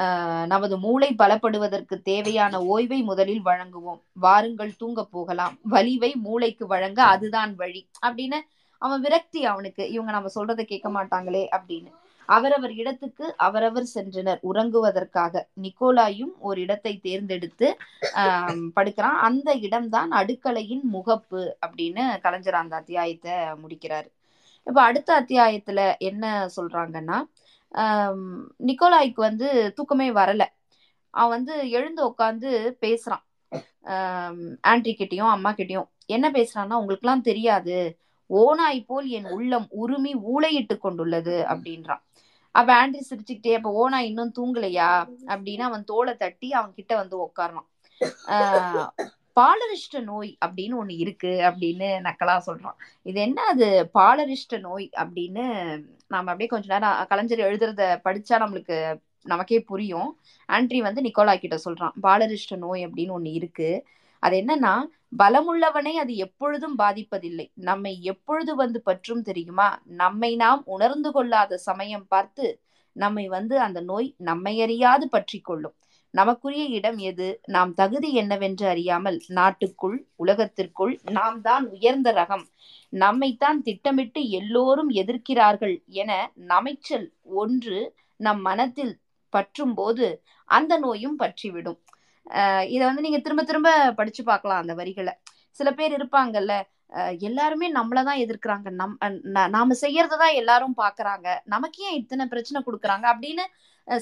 ஆஹ் நமது மூளை பலப்படுவதற்கு தேவையான ஓய்வை முதலில் வழங்குவோம், வாருங்கள் தூங்க போகலாம், வலிவை மூளைக்கு வழங்க அதுதான் வழி அப்படின்னு அவன் விரக்தி அவனுக்கு, இவங்க நம்ம சொல்றதை கேட்க மாட்டாங்களே அப்படின்னு. அவரவர் இடத்துக்கு அவரவர் சென்றனர் உறங்குவதற்காக. நிக்கோலாயும் ஒரு இடத்தை தேர்ந்தெடுத்து ஆஹ் படுக்கிறான். அந்த இடம்தான் அடுக்கலையின் முகப்பு அப்படின்னு கலைஞர் அந்த அத்தியாயத்தை முடிக்கிறாரு. இப்ப அடுத்த அத்தியாயத்துல என்ன சொல்றாங்கன்னா, ஆஹ் நிக்கோலாய்க்கு வந்து தூக்கமே வரல. அவன் வந்து எழுந்து உட்காந்து பேசுறான் ஆஹ் ஆண்ட்ரி கிட்டயும் அம்மா கிட்டயும். என்ன பேசுறான்னா, உங்களுக்கு எல்லாம் தெரியாது, ஓனாய் போல் என் உள்ளம் உருமி ஊளையிட்டு கொண்டுள்ளது அப்படின்றான். அப்ப ஆண்ட்ரி சிரிச்சுக்கிட்டே, அப்ப ஓனாய் இன்னும் தூங்கலையா அப்படின்னு அவன் தோலை தட்டி அவன் கிட்ட வந்து உட்கார்றான். ஆஹ் பாலரிஷ்ட நோய் அப்படின்னு ஒண்ணு இருக்கு அப்படின்னு நக்கலா சொல்றான். இது என்ன அது பாலரிஷ்ட நோய் அப்படின்னு நாம அப்படியே கொஞ்ச நேரம் கலைஞர் எழுதுறத படிச்சா நம்மளுக்கு நமக்கே புரியும். ஆண்ட்ரி வந்து நிக்கோலாய் கிட்ட சொல்றான், பாலரிஷ்ட நோய் அப்படின்னு ஒண்ணு இருக்கு, அது என்னன்னா பலமுள்ளவனை அது எப்பொழுதும் பாதிப்பதில்லை, நம்மை எப்பொழுது வந்து பற்றும் தெரியுமா, நம்மை நாம் உணர்ந்து கொள்ளாத சமயம் பார்த்து நம்மை வந்து அந்த நோய் நம்மை அறியாது பற்றி கொள்ளும். நமக்குரிய இடம் எது, நாம் தகுதி என்னவென்று அறியாமல் நாட்டுக்குள் உலகத்திற்குள் நாம் தான் உயர்ந்த ரகம், நம்மைத்தான் திட்டமிட்டு எல்லோரும் எதிர்க்கிறார்கள் என நமைச்சல் ஒன்று நம் மனத்தில் பற்றும் போது அந்த நோயும் பற்றிவிடும். அஹ் இதை வந்து நீங்க திரும்ப திரும்ப படிச்சு பார்க்கலாம் அந்த வரிகளை. சில பேர் இருப்பாங்கல்ல, அஹ் எல்லாருமே நம்மளதான் எதிர்க்கிறாங்க, நம் நாம செய்யறதான் எல்லாரும் பாக்குறாங்க, நமக்கு ஏன் இத்தனை பிரச்சனை கொடுக்குறாங்க அப்படின்னு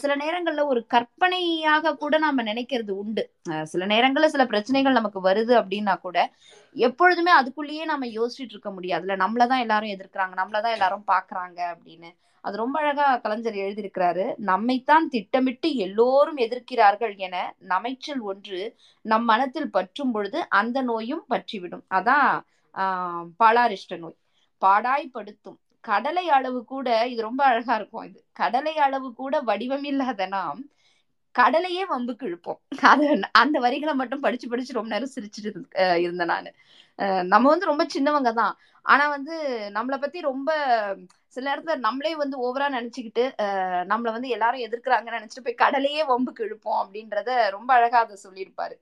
சில நேரங்கள்ல ஒரு கற்பனையாக கூட நாம நினைக்கிறது உண்டு. சில நேரங்கள்ல சில பிரச்சனைகள் நமக்கு வருது அப்படின்னா கூட எப்பொழுதுமே அதுக்குள்ளேயே நம்ம யோசிச்சுட்டு இருக்க முடியாதுல்ல, நம்மளதான் எல்லாரும் எதிர்க்கிறாங்க, நம்மளதான் எல்லாரும் பாக்குறாங்க அப்படின்னு. அது ரொம்ப அழகா கலைஞர் எழுதியிருக்கிறாரு. நம்மைத்தான் திட்டமிட்டு எல்லோரும் எதிர்க்கிறார்கள் என நமைச்சல் ஒன்று நம் மனத்தில் பற்றும் பொழுது அந்த நோயும் பற்றிவிடும். அதான் ஆஹ் பாலாரிஷ்ட நோய். பாடாய்படுத்தும் கடலை அளவு கூட, இது ரொம்ப அழகா இருக்கும், இது கடலை அளவு கூட வடிவம் இல்லாத நாம் கடலையே வம்புக்கு இழுப்போம். அது அந்த வரிகளை மட்டும் படிச்சு படிச்சு ரொம்ப நேரம் சிரிச்சுட்டு இருந்தேன் நானு. நம்ம வந்து ரொம்ப சின்னவங்க தான், ஆனா வந்து நம்மளை பத்தி ரொம்ப சில நேரத்துல நம்மளே வந்து ஓவரா நினைச்சுக்கிட்டு அஹ் நம்மளை வந்து எல்லாரும் எதிர்க்கிறாங்கன்னு நினைச்சிட்டு போய் கடலையே வம்புக்கு இழுப்போம் அப்படின்றத ரொம்ப அழகா அதை சொல்லியிருப்பாரு.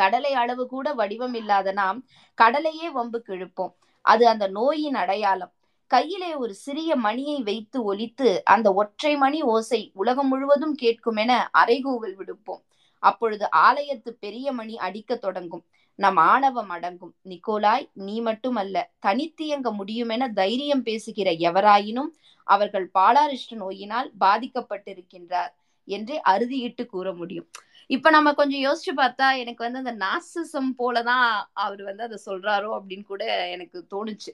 கடலை அளவு கூட வடிவம் இல்லாத நாம் கடலையே வம்புக்கு இழுப்போம், அது அந்த நோயின் அடையாளம். கையிலே ஒரு சிறிய மணியை வைத்து ஒலித்து அந்த ஒற்றை மணி ஓசை உலகம் முழுவதும் கேட்கும் என அறைகூவல் விடுப்போம். அப்பொழுது ஆலயத்து பெரிய மணி அடிக்க தொடங்கும், நம் ஆணவம் அடங்கும். நிக்கோலாய் நீ மட்டுமல்ல, தனித்தியங்க முடியும் என தைரியம் பேசுகிற எவராயினும் அவர்கள் பாலாரிஷ்ட நோயினால் பாதிக்கப்பட்டிருக்கின்றார் என்றே அறுதியிட்டு கூற முடியும். இப்ப நம்ம கொஞ்சம் யோசிச்சு பார்த்தா எனக்கு வந்து அந்த நாசிசம் போலதான் அவர் வந்து அதை சொல்றாரோ அப்படின்னு கூட எனக்கு தோணுச்சு.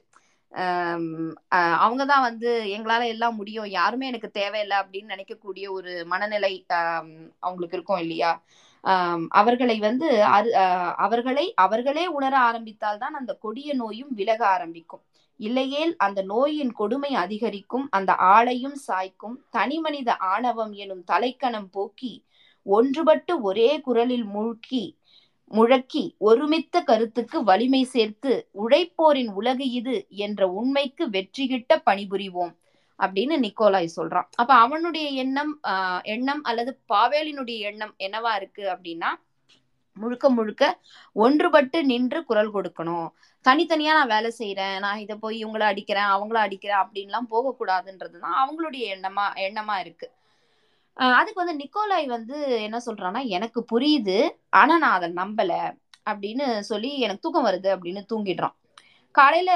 அவங்கதான் வந்து எங்களால எல்லாம் முடியும், யாருமே எனக்கு தேவையில்லை அப்படின்னு நினைக்கக்கூடிய ஒரு மனநிலை அவங்களுக்கு இருக்கும் இல்லையா. ஆஹ் அவர்களை வந்து அவர்களை அவர்களே உணர ஆரம்பித்தால்தான் அந்த கொடிய நோயும் விலக ஆரம்பிக்கும். இல்லையேல் அந்த நோயின் கொடுமை அதிகரிக்கும், அந்த ஆளையும் சாய்க்கும். தனி மனித ஆணவம் எனும் தலைக்கணம் போக்கி ஒன்றுபட்டு ஒரே குரலில் மூழ்கி முழக்கி ஒருமித்த கருத்துக்கு வலிமை சேர்த்து உழைப்போரின் உலகு இது என்ற உண்மைக்கு வெற்றி கிட்ட பணிபுரிவோம் அப்படின்னு நிக்கோலாய் சொல்றான். அப்ப அவனுடைய எண்ணம் ஆஹ் எண்ணம் அல்லது பாவேலினுடைய எண்ணம் என்னவா இருக்கு அப்படின்னா, முழுக்க முழுக்க ஒன்றுபட்டு நின்று குரல் கொடுக்கணும். தனித்தனியா நான் வேலை செய்யறேன், நான் இதை போய் இவங்கள அடிக்கிறேன் அவங்கள அடிக்கிறேன் அப்படின்லாம் போகக்கூடாதுன்றதுதான் அவங்களுடைய எண்ணமா எண்ணமா இருக்கு. அதுக்கு வந்து நிக்கோலாய் வந்து என்ன சொல்றான்னா, எனக்கு புரியுது ஆனா நான் அதை நம்பல அப்படின்னு சொல்லி எனக்கு தூக்கம் வருது அப்படின்னு தூங்கிடுறான். காலையில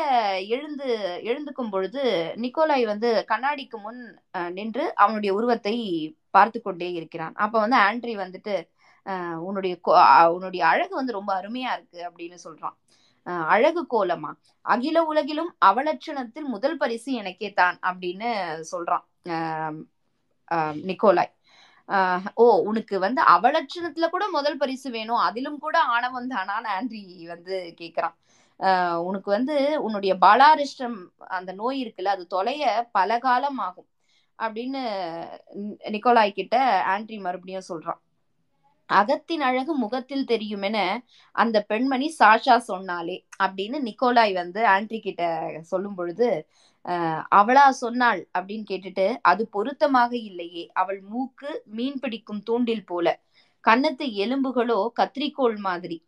எழுந்து எழுந்துக்கும் பொழுது நிக்கோலாய் வந்து கண்ணாடிக்கு முன் நின்று அவனுடைய உருவத்தை பார்த்து கொண்டே இருக்கிறான். அப்ப வந்து ஆண்ட்ரி வந்துட்டு அஹ் உன்னுடைய உன்னுடைய அழகு வந்து ரொம்ப அருமையா இருக்கு அப்படின்னு சொல்றான். அஹ் அழகு கோலமா, அகில உலகிலும் அவலட்சணத்தில் முதல் பரிசு எனக்கே தான் அப்படின்னு சொல்றான் அஹ் நிக்கோலாய். ஆஹ் ஓ உனக்கு வந்து அவலட்சணத்துல கூட முதல் பரிசு வேணும், அதிலும் கூட ஆணவம் தானான்னு ஆண்ட்ரி வந்து கேக்குறான். ஆஹ் உனக்கு வந்து உன்னுடைய பாலாரிஷ்டம் அந்த நோய் இருக்குல்ல, அது தொலைய பல காலம் ஆகும் அப்படின்னு நிக்கோலாய் கிட்ட ஆண்ட்ரி மறுபடியும் சொல்றான். அகத்தின் அழகு முகத்தில் தெரியும் என அந்த பெண்மணி சாஷா சொன்னாலே அப்படின்னு நிக்கோலாய் வந்து ஆண்ட்ரி கிட்ட சொல்லும் பொழுது அஹ் அவளா சொன்னாள் அப்படின்னு கேட்டுட்டு, அது பொருத்தமாக இல்லையே, அவள் மூக்கு மீன் பிடிக்கும் தூண்டில் போல, கன்னத்து எலும்புகளோ கத்திரிக்கோள் மாதிரி,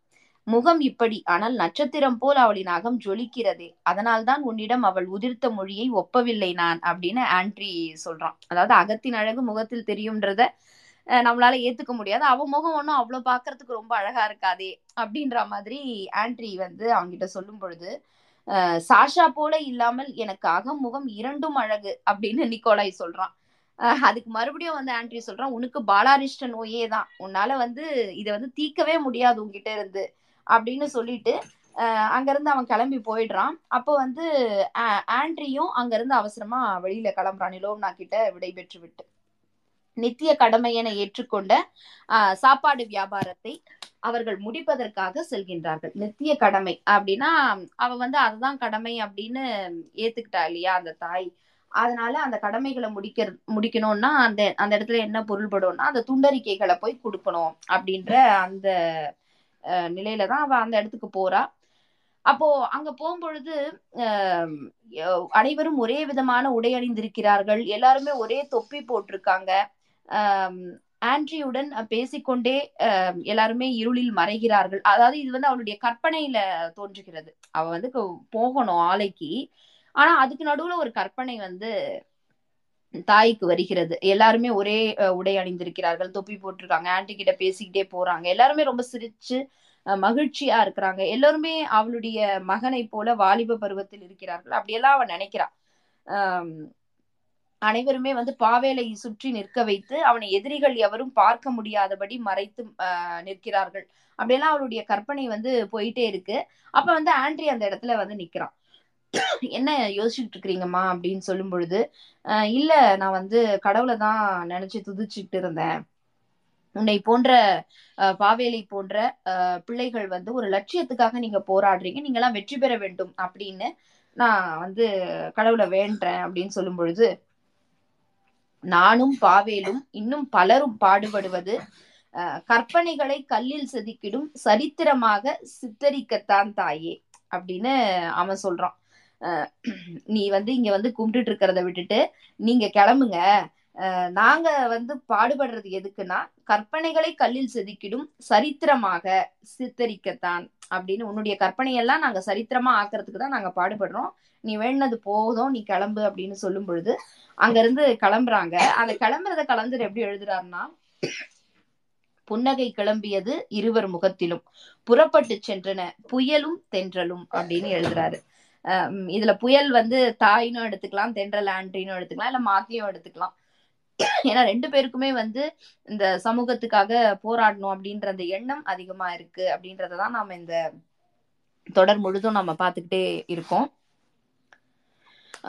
முகம் இப்படி, ஆனால் நட்சத்திரம் போல் அவளின் அகம் ஜொலிக்கிறதே, அதனால்தான் உன்னிடம் அவள் உதிர்த்த மொழியை ஒப்பவில்லை நான் அப்படின்னு ஆண்ட்ரி சொல்றான். அதாவது அகத்தின் அழகு முகத்தில் தெரியும்ன்றத நம்மளால ஏத்துக்க முடியாது, அவ முகம் ஒன்னும் அவ்வளவு பாக்குறதுக்கு ரொம்ப அழகா இருக்காதே அப்படின்ற மாதிரி ஆண்ட்ரி வந்து அவங்கிட்ட சொல்லும் பொழுது அஹ் சாஷா போல இல்லாமல் எனக்கு அகமுகம் இரண்டும் அழகு அப்படின்னு நிக்கோலாய் சொல்றான். அஹ் அதுக்கு மறுபடியும் வந்து ஆண்ட்ரி சொல்றான், உனக்கு பாலாரிஷ்ட நோயே தான், உன்னால வந்து இதை வந்து தீக்கவே முடியாது உங்ககிட்ட இருந்து அப்படின்னு சொல்லிட்டு அஹ் அங்கிருந்து அவன் கிளம்பி போயிடுறான். அப்போ வந்து ஆண்ட்ரியும் அங்கிருந்து அவசரமா வெளியில கிளம்புறான் நிலோவ்னா கிட்ட விடைபெற்று விட்டு. நித்திய கடமை என ஏற்றுக்கொண்ட ஆஹ் சாப்பாடு வியாபாரத்தை அவர்கள் முடிப்பதற்காக செல்கின்றார்கள். நித்திய கடமை அப்படின்னா அவ வந்து அதுதான் கடமை அப்படின்னு ஏத்துக்கிட்டா இல்லையா அந்த தாய், அதனால அந்த கடமைகளை முடிக்க முடிக்கணும்னா அந்த அந்த இடத்துல என்ன பொருள்படும்னா அந்த துண்டறிக்கைகளை போய் கொடுக்கணும் அப்படின்ற அந்த அஹ் நிலையிலதான் அவ அந்த இடத்துக்கு போறா. அப்போ அங்க போகும்பொழுது அஹ் அனைவரும் ஒரே விதமான உடை அணிந்திருக்கிறார்கள், எல்லாருமே ஒரே தொப்பி போட்டிருக்காங்க. ஆஹ் ஆண்ட்ரியுடன் பேசிக்கொண்டே அஹ் எல்லாருமே இருளில் மறைகிறார்கள். அதாவது இது வந்து அவளுடைய கற்பனையில தோன்றுகிறது, அவ வந்து போகணும் ஆலைக்கு, ஆனா அதுக்கு நடுவுல ஒரு கற்பனை வந்து தாய்க்கு வருகிறது. எல்லாருமே ஒரே உடை அணிந்திருக்கிறார்கள், தொப்பி போட்டிருக்காங்க, ஆண்ட்ரி கிட்ட பேசிக்கிட்டே போறாங்க, எல்லாருமே ரொம்ப சிரிச்சு மகிழ்ச்சியா இருக்கிறாங்க, எல்லாருமே அவளுடைய மகனை போல வாலிப பருவத்தில் இருக்கிறார்கள் அப்படியெல்லாம் அவன் நினைக்கிறான். ஆஹ் அனைவருமே வந்து பாவேலை சுற்றி நிற்க வைத்து அவனை எதிரிகள் எவரும் பார்க்க முடியாதபடி மறைத்து அஹ் நிற்கிறார்கள் அப்படியெல்லாம் அவளுடைய கற்பனை வந்து போயிட்டே இருக்கு. அப்ப வந்து ஆண்ட்ரி அந்த இடத்துல வந்து நிக்கிறான். என்ன யோசிச்சுட்டு இருக்கிறீங்கம்மா அப்படின்னு சொல்லும் பொழுது அஹ் இல்ல நான் வந்து கடவுளை தான் நினைச்சு துதிச்சுட்டு இருந்தேன், உன்னை போன்ற அஹ் பாவேலை போன்ற அஹ் பிள்ளைகள் வந்து ஒரு லட்சியத்துக்காக நீங்க போராடுறீங்க, நீங்க எல்லாம் வெற்றி பெற வேண்டும் அப்படின்னு நான் வந்து கடவுளை வேண்டேன் அப்படின்னு சொல்லும் பொழுது, நானும் பாவேலும் இன்னும் பலரும் பாடுபடுவது அஹ் கற்பனைகளை கல்லில் செதுக்கிடும் சரித்திரமாக சித்தரிக்கத்தான் தாயே அப்படின்னு அவன் சொல்றான். அஹ் நீ வந்து இங்க வந்து கும்பிட்டுட்டு இருக்கிறத விட்டுட்டு நீங்க கிளம்புங்க, அஹ் நாங்க வந்து பாடுபடுறது எதுக்குன்னா கற்பனைகளை கல்லில் செதுக்கிடும் சரித்திரமாக சித்தரிக்கத்தான் அப்படின்னு, உன்னுடைய கற்பனையெல்லாம் நாங்க சரித்திரமா ஆக்குறதுக்கு தான் நாங்க பாடுபடுறோம், நீ வேணது போதும் நீ கிளம்பு அப்படின்னு சொல்லும் பொழுது அங்க இருந்து கிளம்புறாங்க. அந்த கிளம்புறத கலந்து எப்படி எழுதுறாருன்னா, புன்னகை கிளம்பியது இருவர் முகத்திலும், புறப்பட்டு சென்றன புயலும் தென்றலும் அப்படின்னு எழுதுறாரு. அஹ் இதுல புயல் வந்து தாயினும் எடுத்துக்கலாம், தென்றல் ஆண்ட்ரினும் எடுத்துக்கலாம், இல்ல மாத்தியும் எடுத்துக்கலாம். ஏன்னா ரெண்டு பேருக்குமே வந்து இந்த சமூகத்துக்காக போராடணும் அப்படின்ற அந்த எண்ணம் அதிகமா இருக்கு அப்படின்றதான் நாம இந்த தொடர் முழுதும் நம்ம பாத்துக்கிட்டே இருக்கோம்.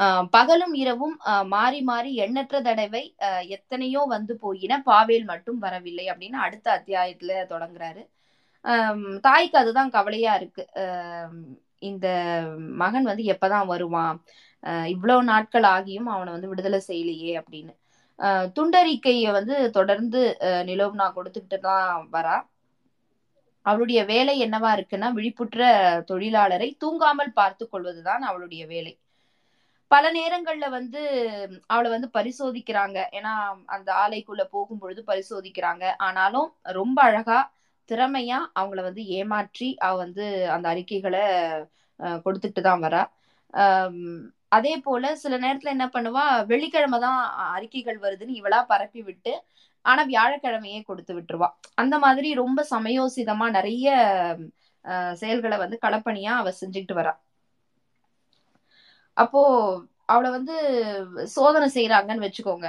ஆஹ் பகலும் இரவும் அஹ் மாறி மாறி எண்ணற்ற தடவை அஹ் எத்தனையோ வந்து போயின, பாவேல் மட்டும் வரவில்லை அப்படின்னு அடுத்த அத்தியாயத்துல தொடங்குறாரு. ஆஹ் தாய்க்கு அதுதான் கவலையா இருக்கு. ஆஹ் இந்த மகன் வந்து எப்பதான் வருவான், அஹ் இவ்வளவு நாட்கள் ஆகியும் அவனை வந்து விடுதலை செய்யலையே அப்படின்னு. அஹ் துண்டறிக்கைய வந்து தொடர்ந்து அஹ் நிலோவ்னா கொடுத்துக்கிட்டு தான் வரா. அவளுடைய வேலை என்னவா இருக்குன்னா, விழிப்புற்ற தொழிலாளரை தூங்காமல் பார்த்து கொள்வதுதான் அவளுடைய வேலை. பல நேரங்கள்ல வந்து அவளை வந்து பரிசோதிக்கிறாங்க, ஏன்னா அந்த ஆலைக்குள்ள போகும் பொழுது பரிசோதிக்கிறாங்க. ஆனாலும் ரொம்ப அழகா திறமையா அவங்கள வந்து ஏமாற்றி அவ வந்து அந்த அறிக்கைகளை அஹ் கொடுத்துட்டு தான் வரா. ஆஹ் அதே போல சில நேரத்துல என்ன பண்ணுவா, வெள்ளிக்கிழமை தான் அறிக்கைகள் வருதுன்னு இவளா பரப்பி விட்டு ஆனா வியாழக்கிழமையே கொடுத்து விட்டுருவா. அந்த மாதிரி ரொம்ப சமயோசிதமா நிறைய அஹ் செயல்களை வந்து களப்பணியா அவ செஞ்சுக்கிட்டு வரா. அப்போ அவளை வந்து சோதனை செய்யறாங்கன்னு வச்சுக்கோங்க.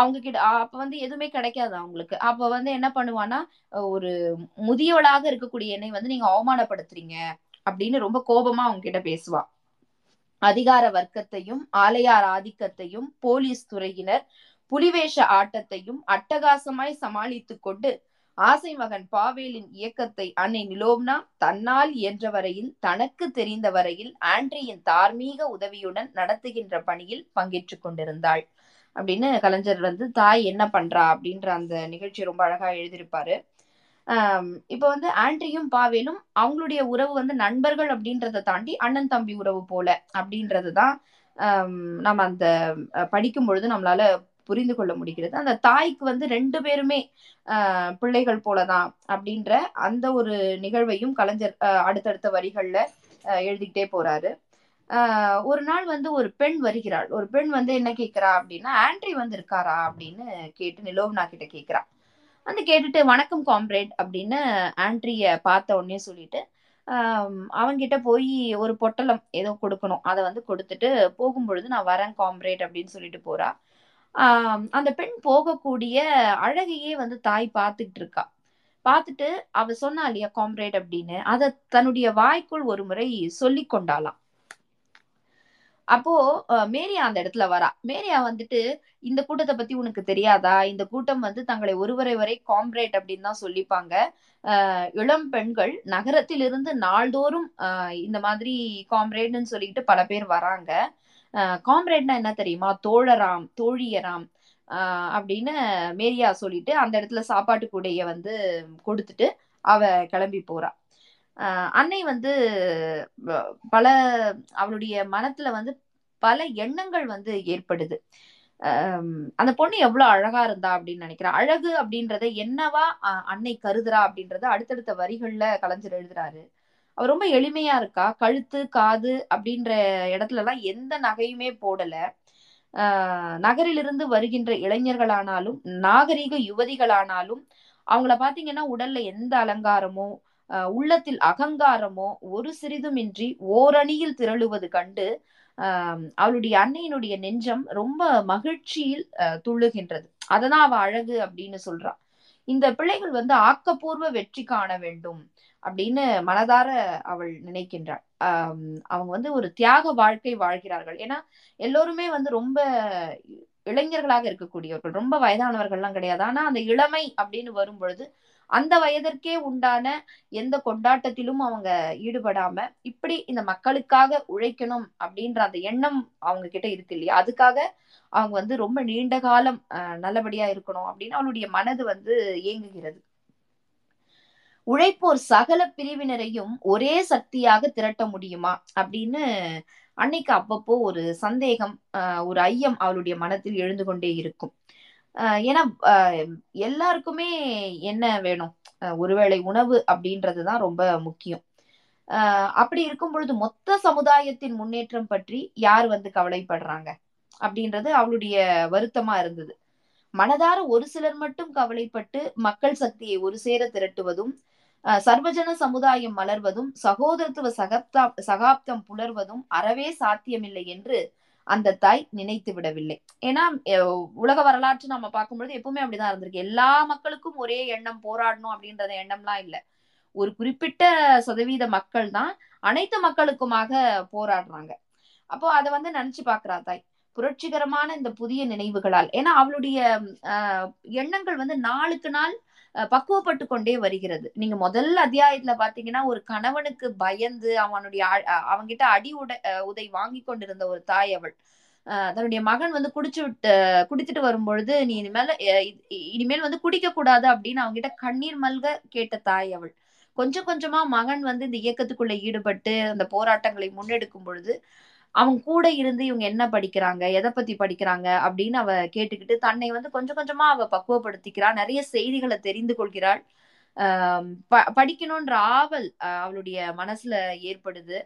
அவங்க கிட்ட அப்ப வந்து எதுவுமே கிடைக்காது அவங்களுக்கு. அப்ப வந்து என்ன பண்ணுவான்னா, ஒரு முதியவளாக இருக்கக்கூடிய என்னை வந்து நீங்க அவமானப்படுத்துறீங்க அப்படின்னு ரொம்ப கோபமா அவங்க கிட்ட பேசுவா. அதிகார வர்க்கத்தையும் ஆலையார் ஆதிக்கத்தையும் போலீஸ் துறையினர் புலிவேஷ ஆட்டத்தையும் அட்டகாசமாய் சமாளித்து கொண்டு ஆசை மகன் பாவேலின் இயக்கத்தை அன்னை நிலோவ்னா தன்னால் இயன்ற வரையில் தனக்கு தெரிந்த வரையில் ஆண்ட்ரியின் தார்மீக உதவியுடன் நடத்துகின்ற பணியில் பங்கேற்று கொண்டிருந்தாள் அப்படின்னு கலைஞர் வந்து தாய் என்ன பண்றா அப்படின்ற அந்த நிகழ்ச்சி ரொம்ப அழகா எழுதியிருப்பாரு. ஆஹ் இப்ப வந்து ஆண்ட்ரியும் பாவேலும் அவங்களுடைய உறவு வந்து நண்பர்கள் அப்படின்றத தாண்டி அண்ணன் தம்பி உறவு போல அப்படின்றதுதான் ஆஹ் நம்ம அந்த படிக்கும் பொழுது நம்மளால புரிந்து கொள்ள முடிகிறது. அந்த தாய்க்கு வந்து ரெண்டு பேருமே ஆஹ் பிள்ளைகள் போலதான் அப்படின்ற அந்த ஒரு நிகழ்வையும் கலைஞர் அடுத்தடுத்த வரிகள்ல எழுதிக்கிட்டே போறாரு. ஆஹ் ஒரு நாள் வந்து ஒரு பெண் வருகிறாள். ஒரு பெண் வந்து என்ன கேட்கிறா அப்படின்னா, ஆண்ட்ரி வந்து இருக்காரா அப்படின்னு கேட்டு நிலோவ்னா கிட்ட கேட்கிறா. அந்த கேட்டுட்டு வணக்கம் காம்ரேட் அப்படின்னு ஆண்ட்ரிய பார்த்த உடனே சொல்லிட்டு ஆஹ் அவங்கிட்ட போய் ஒரு பொட்டலம் ஏதோ கொடுக்கணும். அதை வந்து கொடுத்துட்டு போகும்பொழுது நான் வரேன் காம்ரேட் அப்படின்னு சொல்லிட்டு போறா. ஆஹ் அந்த பெண் போகக்கூடிய அழகையே வந்து தாய் பார்த்துக்கிட்டு இருக்கா. பார்த்துட்டு அவ சொன்னா இல்லையா காம்ரேட் அப்படின்னு, அதை தன்னுடைய வாய்க்குள் ஒரு முறை சொல்லி கொண்டாலாம். அப்போ மேரியா அந்த இடத்துல வரா. மேரியா வந்துட்டு இந்த கூட்டத்தை பத்தி உனக்கு தெரியாதா, இந்த கூட்டம் வந்து தங்களை ஒருவரை வரை காம்ரேட் அப்படின்னு தான் சொல்லிப்பாங்க. அஹ் இளம் பெண்கள் நகரத்திலிருந்து நாள்தோறும் அஹ் இந்த மாதிரி காம்ரேட்னு சொல்லிக்கிட்டு பல பேர் வராங்க. அஹ் காம்ரேட்னா என்ன தெரியுமா, தோழராம் தோழியராம் ஆஹ் அப்படின்னு மேரியா சொல்லிட்டு அந்த இடத்துல சாப்பாட்டு கூடைய வந்து கொடுத்துட்டு அவ கிளம்பி போறா. ஆஹ் அன்னை வந்து பல அவளுடைய மனத்துல வந்து பல எண்ணங்கள் வந்து ஏற்படுது. ஆஹ் அந்த பொண்ணு எவ்வளவு அழகா இருந்தா அப்படின்னு நினைக்கிறா. அழகு அப்படின்றத என்னவா அன்னை கருதுறா அப்படின்றத அடுத்தடுத்த வரிகள்ல கலைஞர் எழுதுறாரு. அவ ரொம்ப எளிமையா இருக்கா. கழுத்து காது அப்படின்ற இடத்துல எல்லாம் எந்த நகையுமே போடல. ஆஹ் நகரிலிருந்து வருகின்ற இளைஞர்களானாலும் நாகரீக யுவதிகளானாலும் அவங்கள பாத்தீங்கன்னா உடல்ல எந்த அலங்காரமோ அஹ் உள்ளத்தில் அகங்காரமோ ஒரு சிறிதுமின்றி ஓரணியில் திரளுவது கண்டு ஆஹ் அவளுடைய அன்னையினுடைய நெஞ்சம் ரொம்ப மகிழ்ச்சியில் அஹ் துள்ளுகின்றது. அததான் அவ அழகு அப்படின்னு சொல்றா. இந்த பிள்ளைகள் வந்து ஆக்கப்பூர்வ வெற்றி காண வேண்டும் அப்படின்னு மனதார அவள் நினைக்கின்றாள். ஆஹ் அவங்க வந்து ஒரு தியாக வாழ்க்கை வாழ்கிறார்கள். ஏன்னா எல்லோருமே வந்து ரொம்ப இளைஞர்களாக இருக்கக்கூடியவர்கள், ரொம்ப வயதானவர்கள்லாம் கிடையாது. ஆனா அந்த இளமை அப்படின்னு வரும் பொழுது அந்த வயதிற்கே உண்டான எந்த கொண்டாட்டத்திலும் அவங்க ஈடுபடாம இப்படி இந்த மக்களுக்காக உழைக்கணும் அப்படின்ற அந்த எண்ணம் அவங்க கிட்ட இருக்கு இல்லையா, அதுக்காக அவங்க வந்து ரொம்ப நீண்ட காலம் அஹ் நல்லபடியா இருக்கணும் அப்படின்னு அவளுடைய மனது வந்து ஏங்குகிறது. உழைப்போர் சகல பிரிவினரையும் ஒரே சக்தியாக திரட்ட முடியுமா அப்படின்னு அன்னைக்கு அப்பப்போ ஒரு சந்தேகம் அஹ் ஒரு ஐயம் அவளுடைய மனத்தில் எழுந்து கொண்டே இருக்கும். ஆஹ் ஏன்னா எல்லாருக்குமே என்ன வேணும், ஒருவேளை உணவு அப்படின்றதுதான் ரொம்ப முக்கியம். ஆஹ் அப்படி இருக்கும் பொழுது மொத்த சமுதாயத்தின் முன்னேற்றம் பற்றி யார் வந்து கவலைப்படுறாங்க அப்படின்றது அவளுடைய வருத்தமா இருந்தது. மனதார ஒரு சிலர் மட்டும் கவலைப்பட்டு மக்கள் சக்தியை ஒரு சேர திரட்டுவதும் அஹ் சர்வஜன சமுதாயம் மலர்வதும் சகோதரத்துவ சகப்தா சகாப்தம் புலர்வதும் அறவே சாத்தியமில்லை என்று அந்த தாய் நினைத்து விடவில்லை. ஏன்னா உலக வரலாற்று நம்ம பார்க்கும்பொழுது எப்பவுமே அப்படிதான் இருந்திருக்கு. எல்லா மக்களுக்கும் ஒரே எண்ணம் போராடணும் அப்படின்றத எண்ணம்லாம் இல்லை. ஒரு குறிப்பிட்ட சதவீத மக்கள் தான் அனைத்து மக்களுக்குமாக போராடுறாங்க. அப்போ அதை வந்து நினைச்சு பாக்குறா தாய். புரட்சிகரமான இந்த புதிய நினைவுகளால், ஏன்னா அவளுடைய அஹ் எண்ணங்கள் வந்து நாளுக்கு நாள் பக்குவப்பட்டு கொண்டே வருகிறது. நீங்க முதல் அத்தியாயத்துல பாத்தீங்கன்னா ஒரு கணவனுக்கு பயந்து அவனுடைய அவங்கிட்ட அடி உடை உதை வாங்கி கொண்டிருந்த ஒரு தாய் அவள். அஹ் தன்னுடைய மகன் வந்து குடிச்சு விட்டு குடித்துட்டு வரும்பொழுது நீ இனிமேல இனிமேல் வந்து குடிக்க கூடாது அப்படின்னு அவங்ககிட்ட கண்ணீர் மல்க கேட்ட தாய் அவள். கொஞ்சம் கொஞ்சமா மகன் வந்து இந்த இயக்கத்துக்குள்ள ஈடுபட்டு அந்த போராட்டங்களை முன்னெடுக்கும் பொழுது அவங்க கூட இருந்து இவங்க என்ன படிக்கிறாங்க, எதை பத்தி படிக்கிறாங்க அப்படின்னு அவ கேட்டுக்கிட்டு தன்னை வந்து கொஞ்சம் கொஞ்சமா அவ பக்குவப்படுத்திக்கிறாள். நிறைய செய்திகளை தெரிந்து கொள்கிறாள். ஆஹ் ப படிக்கணும்ன்ற ஆவல் அவளுடைய மனசுல ஏற்படுது.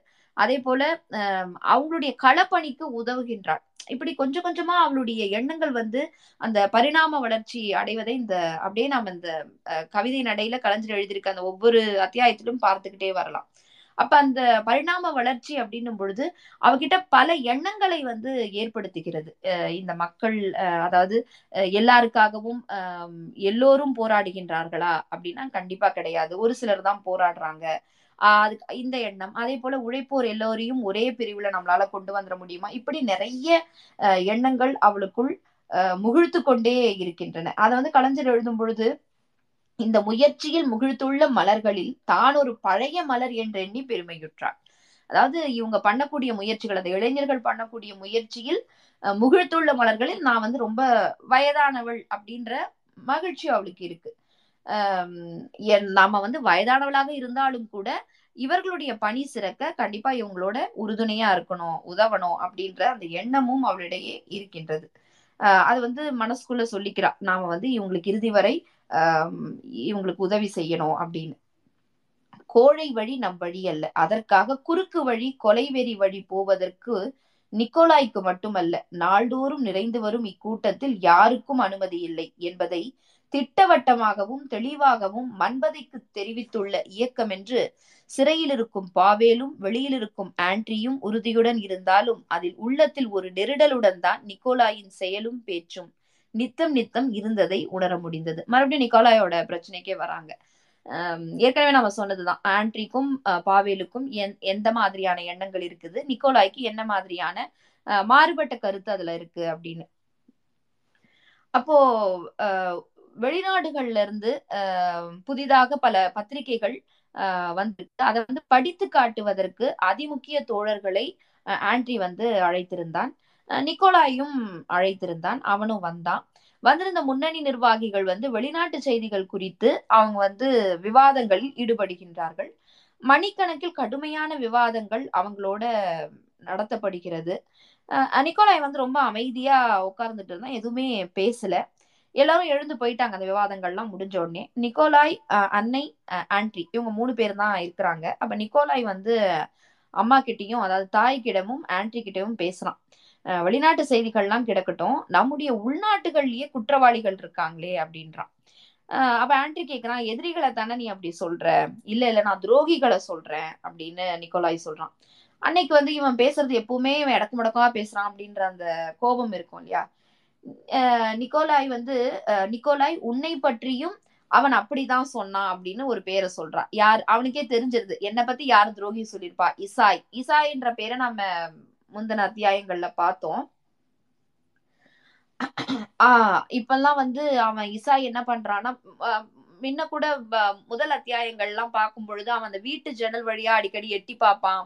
அதே போல அஹ் அவங்களுடைய களப்பணிக்கு உதவுகின்றாள். இப்படி கொஞ்சம் கொஞ்சமா அவளுடைய எண்ணங்கள் வந்து அந்த பரிணாம வளர்ச்சி அடைவதை இந்த அப்படியே நாம இந்த கவிதை நடையில கலைஞர் எழுதியிருக்க அந்த ஒவ்வொரு அத்தியாயத்திலும் பார்த்துக்கிட்டே வரலாம். அப்ப அந்த பரிணாம வளர்ச்சி அப்படின்னும் பொழுது அவகிட்ட பல எண்ணங்களை வந்து ஏற்படுத்துகிறது. இந்த மக்கள் அதாவது எல்லாருக்காகவும் எல்லோரும் போராடுகின்றார்களா அப்படின்னா கண்டிப்பா கிடையாது, ஒரு சிலர் தான் போராடுறாங்க. ஆஹ் அதுக்கு இந்த எண்ணம், அதே போல உழைப்போர் எல்லோரையும் ஒரே பிரிவுல நம்மளால கொண்டு வந்துட முடியுமா, இப்படி நிறைய அஹ் எண்ணங்கள் அவளுக்குள் அஹ் முகிழ்த்து கொண்டே இருக்கின்றன. அதை வந்து கலைஞர் எழுதும் பொழுது இந்த முயற்சியில் முகிழ்த்துள்ள மலர்களில் தான் ஒரு பழைய மலர் என்றெண்ணி பெருமையுற்றார். அதாவது இவங்க பண்ணக்கூடிய முயற்சிகள், அந்த இளைஞர்கள் பண்ணக்கூடிய முயற்சியில் முகிழ்த்துள்ள மலர்களில் நான் வந்து ரொம்ப வயதானவள் அப்படின்ற மகிழ்ச்சி அவளுக்கு இருக்கு. ஆஹ் நாம வந்து வயதானவளாக இருந்தாலும் கூட இவர்களுடைய பணி சிறக்க கண்டிப்பா இவங்களோட உறுதுணையா இருக்கணும், உதவணும் அப்படின்ற அந்த எண்ணமும் அவளிடையே இருக்கின்றது. ஆஹ் அது வந்து மனசுக்குள்ள சொல்லிக்கிறா, நாம வந்து இவங்களுக்கு இறுதி வரை இவங்களுக்கு உதவி செய்யணும் அப்படின்னு. கோழை வழி நம் வழி அல்ல, அதற்காக குறுக்கு வழி கொலைவெறி வழி போவதற்கு நிக்கோலாய்க்கு மட்டுமல்ல நாள்தோறும் நிறைந்து வரும் இக்கூட்டத்தில் யாருக்கும் அனுமதி இல்லை என்பதை திட்டவட்டமாகவும் தெளிவாகவும் மன்பதைக்கு தெரிவித்துள்ள இயக்கம் என்று சிறையில் இருக்கும் பாவேலும் வெளியில் இருக்கும் ஆண்ட்ரியும் உறுதியுடன் இருந்தாலும் அதில் உள்ளத்தில் ஒரு நெருடலுடன் தான் நிக்கோலாயின் செயலும் பேச்சும் நித்தம் நித்தம் இருந்ததை உணர முடிந்தது. மறுபடியும் நிக்கோலாயோட பிரச்சனைக்கே வராங்க. ஆஹ் ஏற்கனவே நம்ம சொன்னதுதான், ஆண்ட்ரிக்கும் பாவேலுக்கும் எந்த மாதிரியான எண்ணங்கள் இருக்குது, நிக்கோலாய்க்கு என்ன மாதிரியான மாறுபட்ட கருத்து அதுல இருக்கு அப்படின்னு. அப்போ அஹ் வெளிநாடுகள்ல இருந்து அஹ் புதிதாக பல பத்திரிகைகள் அஹ் வந்திருக்கு. அதை வந்து படித்து காட்டுவதற்கு அதிமுக்கிய தோழர்களை ஆண்ட்ரி வந்து அழைத்திருந்தான், நிக்கோலாயும் அழைத்திருந்தான், அவனும் வந்தான். வந்திருந்த முன்னணி நிர்வாகிகள் வந்து வெளிநாட்டு செய்திகள் குறித்து அவங்க வந்து விவாதங்களில் ஈடுபடுகின்றார்கள். மணிக்கணக்கில் கடுமையான விவாதங்கள் அவங்களோட நடத்தப்படுகிறது. அஹ் நிக்கோலாய் வந்து ரொம்ப அமைதியா உட்கார்ந்துட்டு இருந்தான், எதுவுமே பேசல. எல்லாரும் எழுந்து போயிட்டாங்க அந்த விவாதங்கள்லாம் முடிஞ்ச உடனே. நிக்கோலாய், அன்னை, ஆண்ட்ரி இவங்க மூணு பேர் தான் இருக்கிறாங்க. அப்ப நிக்கோலாய் வந்து அம்மா கிட்டையும் அதாவது தாய்கிடமும் ஆண்ட்ரி கிட்டவும் பேசுறான். வெளிநாட்டு செய்திகள்லாம் கிடக்கட்டும், நம்முடைய உள்நாட்டுகள்லயே குற்றவாளிகள் இருக்காங்களே அப்படின்றான். ஆஹ் அப்ப ஆண்ட்ரி கேட்கிறான், எதிரிகளை தானே நீ அப்படி சொல்ற? இல்ல இல்ல நான் துரோகிகளை சொல்றேன் அப்படின்னு நிக்கோலாய் சொல்றான். அன்னைக்கு வந்து இவன் பேசுறது எப்பவுமே இவன் இடக்கு முடக்கமா பேசுறான் அப்படின்ற அந்த கோபம் இருக்கும் இல்லையா. அஹ் நிக்கோலாய் வந்து அஹ் நிக்கோலாய் உன்னை பற்றியும் அவன் அப்படிதான் சொன்னான் அப்படின்னு ஒரு பேரை சொல்றான். யார் அவனுக்கே தெரிஞ்சிருது என்னை பத்தி யார் துரோகி சொல்லியிருப்பா, இசாய். இசாய்ன்ற பேரை நம்ம முந்தின அத்தியாயங்கள்ல பார்த்தோம். ஆஹ் இப்பெல்லாம் வந்து அவன் இசாய் என்ன பண்றான்னா, முன்ன கூட முதல் அத்தியாயங்கள்லாம் பார்க்கும் பொழுது அவன் அந்த வீட்டு ஜன்னல் வழியா அடிக்கடி எட்டி பார்ப்பான்.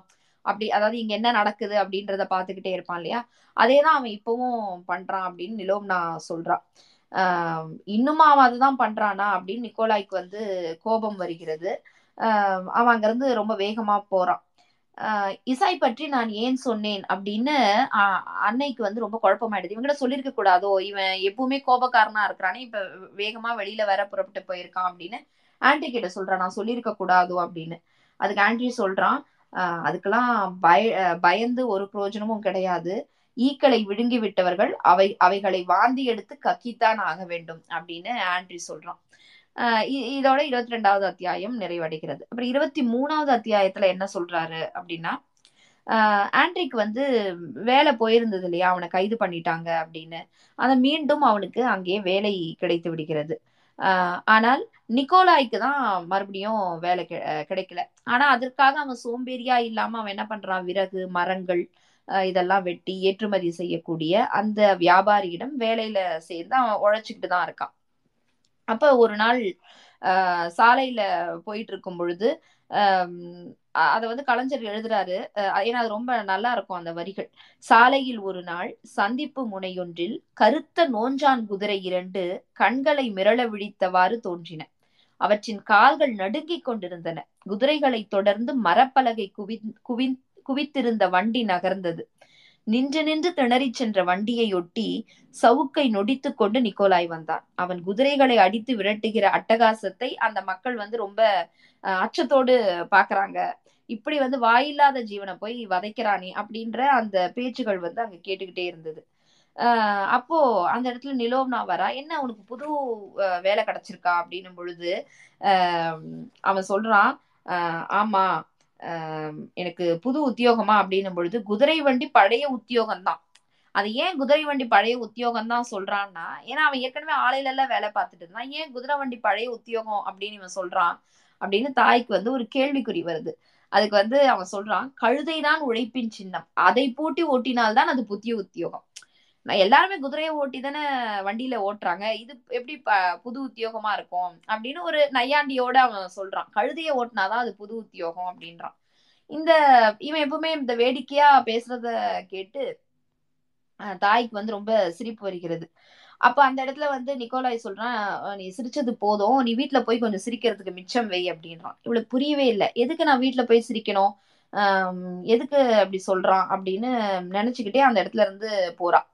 அப்படி அதாவது இங்க என்ன நடக்குது அப்படின்றத பாத்துக்கிட்டே இருப்பான் இல்லையா, அதேதான் அவன் இப்பவும் பண்றான் அப்படின்னு நிலோவ்னா சொல்றான். ஆஹ் இன்னுமா அவன் அதுதான் பண்றானா அப்படின்னு நிக்கோலாய்க்கு வந்து கோபம் வருகிறது. ஆஹ் அவன் அங்க இருந்து ரொம்ப வேகமா போறான். ஆஹ் இசாய் பற்றி நான் ஏன் சொன்னேன் அப்படின்னு ஆஹ் அன்னைக்கு வந்து ரொம்ப குழப்பமாயிடுது. இவங்கிட்ட சொல்லியிருக்க கூடாதோ, இவன் எப்பவுமே கோபக்காரனா இருக்கிறானே, இப்ப வேகமா வெளியில வேற புறப்பட்டு போயிருக்கான் அப்படின்னு ஆண்ட்ரி கிட்ட சொல்றான். நான் சொல்லியிருக்க கூடாதோ அப்படின்னு அதுக்கு ஆண்ட்ரி சொல்றான், ஆஹ் அதுக்கெல்லாம் பய பயந்து ஒரு பிரயோஜனமும் கிடையாது. ஈக்களை விழுங்கி விட்டவர்கள் அவை அவைகளை வாந்தி எடுத்து கக்கித்தான் ஆக வேண்டும் அப்படின்னு ஆண்ட்ரி சொல்றான். ஆஹ் இதோட இருபத்தி ரெண்டாவது அத்தியாயம் நிறைவடைகிறது. அப்புறம் இருபத்தி மூணாவது அத்தியாயத்துல என்ன சொல்றாரு அப்படின்னா, ஆஹ் ஆண்ட்ரிக்கு வந்து வேலை போயிருந்தது இல்லையா, அவனை கைது பண்ணிட்டாங்க அப்படின்னு, ஆனா மீண்டும் அவனுக்கு அங்கேயே வேலை கிடைத்து விடுகிறது. ஆஹ் ஆனால் நிக்கோலாய்க்கு தான் மறுபடியும் வேலை கிடைக்கல. ஆனா அதற்காக அவன் சோம்பேறியா இல்லாம அவன் என்ன பண்றான், விறகு மரங்கள் இதெல்லாம் வெட்டி ஏற்றுமதி செய்யக்கூடிய அந்த வியாபாரியிடம் வேலையில சேர்ந்து அவன் உழைச்சிக்கிட்டு தான் இருக்கான். அப்ப ஒரு நாள் ஆஹ் சாலையில போயிட்டு இருக்கும் பொழுது ஆஹ் அதை வந்து கலைஞர் எழுதுறாரு. ஏன்னா அது ரொம்ப நல்லா இருக்கும் அந்த வரிகள். சாலையில் ஒரு நாள் சந்திப்பு முனையொன்றில் கருத்த நோஞ்சான் குதிரை இரண்டு கண்களை மிரள விழித்தவாறு தோன்றின. அவற்றின் கால்கள் நடுங்கிக் கொண்டிருந்தன. குதிரைகளை தொடர்ந்து மரப்பலகை குவி குவி குவித்திருந்த வண்டி நகர்ந்தது. நின்று நின்று திணறி சென்ற வண்டியை ஒட்டி சவுக்கை நொடித்து கொண்டு நிக்கோலாய் வந்தான். அவன் குதிரைகளை அடித்து விரட்டுகிற அட்டகாசத்தை அந்த மக்கள் வந்து ரொம்ப அச்சத்தோடு பாக்குறாங்க. இப்படி வந்து வாயில்லாத ஜீவனை போய் வதைக்கிறானே அப்படின்ற அந்த பேச்சுகள் வந்து அங்க கேட்டுக்கிட்டே இருந்தது. ஆஹ் அப்போ அந்த இடத்துல நிலோவ்னா வரா, என்ன உனக்கு புது வேலை கிடைச்சிருக்கா அப்படின்னும் பொழுது ஆஹ் அவன் சொல்றான், ஆஹ் ஆமா எனக்கு புது உத்தியோகமா அப்படின்னும் பொழுது, குதிரை வண்டி பழைய உத்தியோகம்தான். அது ஏன் குதிரை வண்டி பழைய உத்தியோகம் தான் சொல்றான்னா, ஏன்னா அவன் ஏற்கனவே ஆலையில எல்லாம் வேலை பார்த்துட்டு இருந்தான். ஏன் குதிரை வண்டி பழைய உத்தியோகம் அப்படின்னு இவன் சொல்றான் அப்படின்னு தாய்க்கு வந்து ஒரு கேள்விக்குறி வருது. அதுக்கு வந்து அவன் சொல்றான், கழுதைதான் உழைப்பின் சின்னம், அதை பூட்டி ஓட்டினால்தான் அது புதிய உத்தியோகம். நான் எல்லாருமே குதிரையை ஓட்டி தானே வண்டியில ஓட்டுறாங்க, இது எப்படி ப புது உத்தியோகமா இருக்கும் அப்படின்னு ஒரு நையாண்டியோட அவன் சொல்றான். கழுதையை ஓட்டினாதான் அது புது உத்தியோகம் அப்படின்றான். இந்த இவன் எப்பவுமே இந்த வேடிக்கையா பேசுறத கேட்டு தாய்க்கு வந்து ரொம்ப சிரிப்பு வருகிறது. அப்ப அந்த இடத்துல வந்து நிக்கோலாய் சொல்றான், நீ சிரிச்சது போதும், நீ வீட்டுல போய் கொஞ்சம் சிரிக்கிறதுக்கு மிச்சம் வை அப்படின்றான். இவளுக்கு புரியவே இல்லை, எதுக்கு நான் வீட்டுல போய் சிரிக்கணும், ஆஹ் எதுக்கு அப்படி சொல்றான் அப்படின்னு நினைச்சுக்கிட்டே அந்த இடத்துல இருந்து போறான்.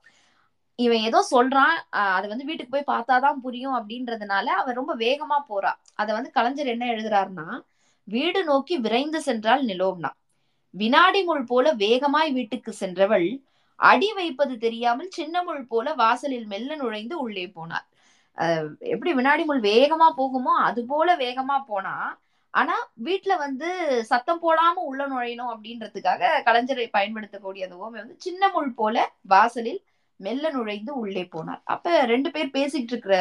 இவன் ஏதோ சொல்றான், அது வந்து வீட்டுக்கு போய் பார்த்தாதான் புரியும் அப்படின்றதுனால அவன் ரொம்ப வேகமா போறா. அதை வந்து கலைஞர் என்ன எழுதுறாருன்னா, வீடு நோக்கி விரைந்து சென்றால் நிலோவ்னா, வினாடி முள் போல வேகமாய் வீட்டுக்கு சென்றவள் அடி வைப்பது தெரியாமல் சின்ன முள் போல வாசலில் மெல்ல நுழைந்து உள்ளே போனாள். அஹ் எப்படி வினாடி முள் வேகமா போகுமோ அது போல வேகமா போனா, ஆனா வீட்டுல வந்து சத்தம் போடாம உள்ள நுழையணும் அப்படின்றதுக்காக கலைஞரை பயன்படுத்தக்கூடிய அந்த ஓமை வந்து சின்ன முள் போல வாசலில் மெல்ல நுழைந்து உள்ளே போனார். அப்ப ரெண்டு பேர் பேசிட்டு இருக்கிற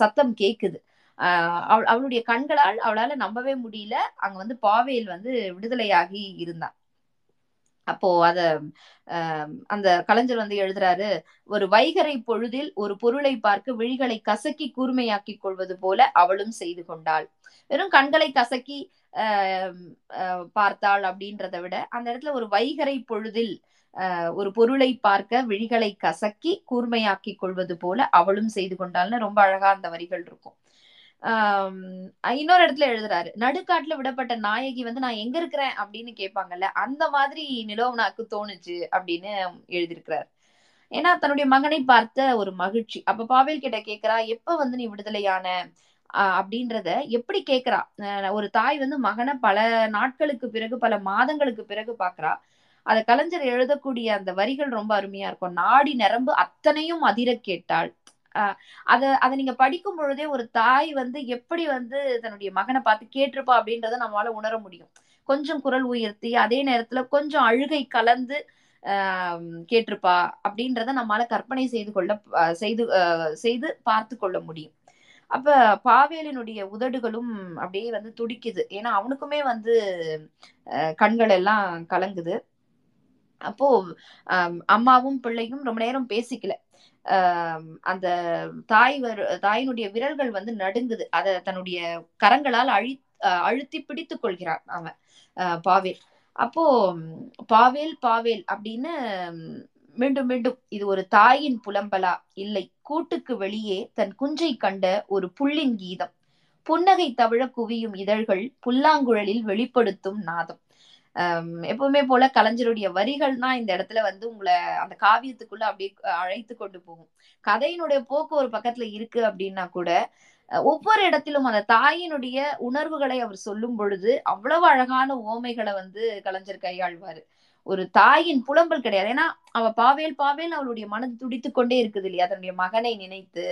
சத்தம் கேக்குது. ஆஹ் அவள் அவளுடைய கண்களால் அவளால நம்பவே முடியல. அங்க வந்து பாவேல் வந்து விடுதலையாகி இருந்தான். அப்போ அத அஹ் அந்த கலைஞர் வந்து எழுதுறாரு, ஒரு வைகரை பொழுதில் ஒரு பொருளை பார்க்க விழிகளை கசக்கி கூர்மையாக்கி கொள்வது போல அவளும் செய்து கொண்டாள். வெறும் கண்களை கசக்கி ஆஹ் பார்த்தாள் அப்படின்றத விட அந்த இடத்துல ஒரு வைகரை பொழுதில் ஒரு பொருளை பார்க்க விழிகளை கசக்கி கூர்மையாக்கி கொள்வது போல அவளும் செய்து கொண்டாள்னு ரொம்ப அழகா அந்த வரிகள் இருக்கும். ஆஹ் இன்னொரு இடத்துல எழுதுறாரு, நடுக்காட்டுல விடப்பட்ட நாயகி வந்து நான் எங்க இருக்கிறேன் அப்படின்னு கேட்பாங்கல்ல, அந்த மாதிரி நிலோவ்னாக்கு தோணுச்சு அப்படின்னு எழுதியிருக்கிறாரு. ஏன்னா தன்னுடைய மகனை பார்த்த ஒரு மகிழ்ச்சி. அப்ப பாவேல் கிட்ட கேக்குறா, எப்ப வந்து நீ விடுதலையான அப்படின்றத எப்படி கேக்குறா. ஒரு தாய் வந்து மகனை பல நாட்களுக்கு பிறகு பல மாதங்களுக்கு பிறகு பாக்குறா. அத கலைஞர் எழுதக்கூடிய அந்த வரிகள் ரொம்ப அருமையா இருக்கும். நாடி நரம்பு அத்தனையும் அதிர கேட்டாள். ஆஹ் அத அதை நீங்க படிக்கும் பொழுதே ஒரு தாய் வந்து எப்படி வந்து தன்னுடைய மகனை பார்த்து கேட்டிருப்பா அப்படின்றத நம்மளால உணர முடியும். கொஞ்சம் குரல் உயர்த்தி அதே நேரத்துல கொஞ்சம் அழுகை கலந்து ஆஹ் கேட்டிருப்பா அப்படின்றத நம்மளால கற்பனை செய்து கொள்ள செய்து செய்து பார்த்து கொள்ள முடியும். அப்ப பாவேலினுடைய உதடுகளும் அப்படியே வந்து துடிக்குது. ஏன்னா அவனுக்குமே வந்து அஹ் கண்கள் எல்லாம் கலங்குது. அப்போ அஹ் அம்மாவும் பிள்ளையும் ரொம்ப நேரம் பேசிக்கல. ஆஹ் அந்த தாய் வரு தாயினுடைய விரல்கள் வந்து நடுங்குது. அதை தன்னுடைய கரங்களால் அழி அழுத்தி பிடித்து கொள்கிறான் அவன் அஹ் பாவேல். அப்போ பாவேல் பாவேல் அப்படின்னு மீண்டும் மீண்டும் இது ஒரு தாயின் புலம்பலா, இல்லை கூட்டுக்கு வெளியே தன் குஞ்சை கண்ட ஒரு புள்ளின் கீதம், புன்னகை தவிழ குவியும் இதழ்கள் புல்லாங்குழலில் வெளிப்படுத்தும் நாதம். ஆஹ் எப்பவுமே போல கலைஞருடைய வரிகள்னா இந்த இடத்துல வந்து உங்களை அந்த காவியத்துக்குள்ள அப்படியே அழைத்து கொண்டு போகும். கதையினுடைய போக்கு ஒரு பக்கத்துல இருக்கு அப்படின்னா கூட ஒவ்வொரு இடத்திலும் அந்த தாயினுடைய உணர்வுகளை அவர் சொல்லும் பொழுது அவ்வளவு அழகான ஓமைகளை வந்து கலைஞர் கையாள்வாரு. ஒரு தாயின் புலம்பல் கிடையாது. ஏன்னா அவ பாவேல் பாவேல் அவளுடைய மனது துடித்து கொண்டே இருக்குது இல்லையா தன்னுடைய மகனை நினைத்து.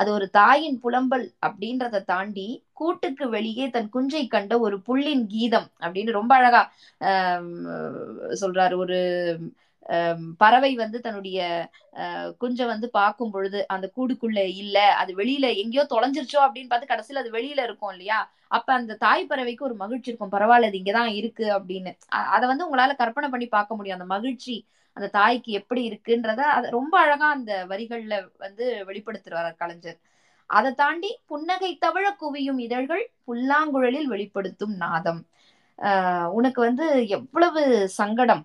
அது ஒரு தாயின் புலம்பல் அப்படின்றத தாண்டி கூட்டுக்கு வெளியே தன் குஞ்சை கண்ட ஒரு புள்ளின் கீதம் அப்படின்னு ரொம்ப அழகா ஆஹ் சொல்றாரு. ஒரு பறவை வந்து தன்னுடைய அஹ் குஞ்ச வந்து பார்க்கும் பொழுது அந்த கூடுக்குள்ள இல்ல, அது வெளியில எங்கேயோ தொலைஞ்சிருச்சோ அப்படின்னு பார்த்து கடைசியில அது வெளியில இருக்கும் இல்லையா, அப்ப அந்த தாய் பறவைக்கு ஒரு மகிழ்ச்சி இருக்கும், பரவாயில்ல அது இங்கதான் இருக்கு அப்படின்னு. அதை வந்து உங்களால கற்பனை பண்ணி பார்க்க முடியும், அந்த மகிழ்ச்சி அந்த தாய்க்கு எப்படி இருக்குன்றத அது ரொம்ப அழகா அந்த வரிகள்ல வந்து வெளிப்படுத்துறார் கலைஞர். அதை தாண்டி புன்னகை தவிழ குவியும் இதழ்கள் புல்லாங்குழலில் வெளிப்படுத்தும் நாதம். ஆஹ் உனக்கு வந்து எவ்வளவு சங்கடம்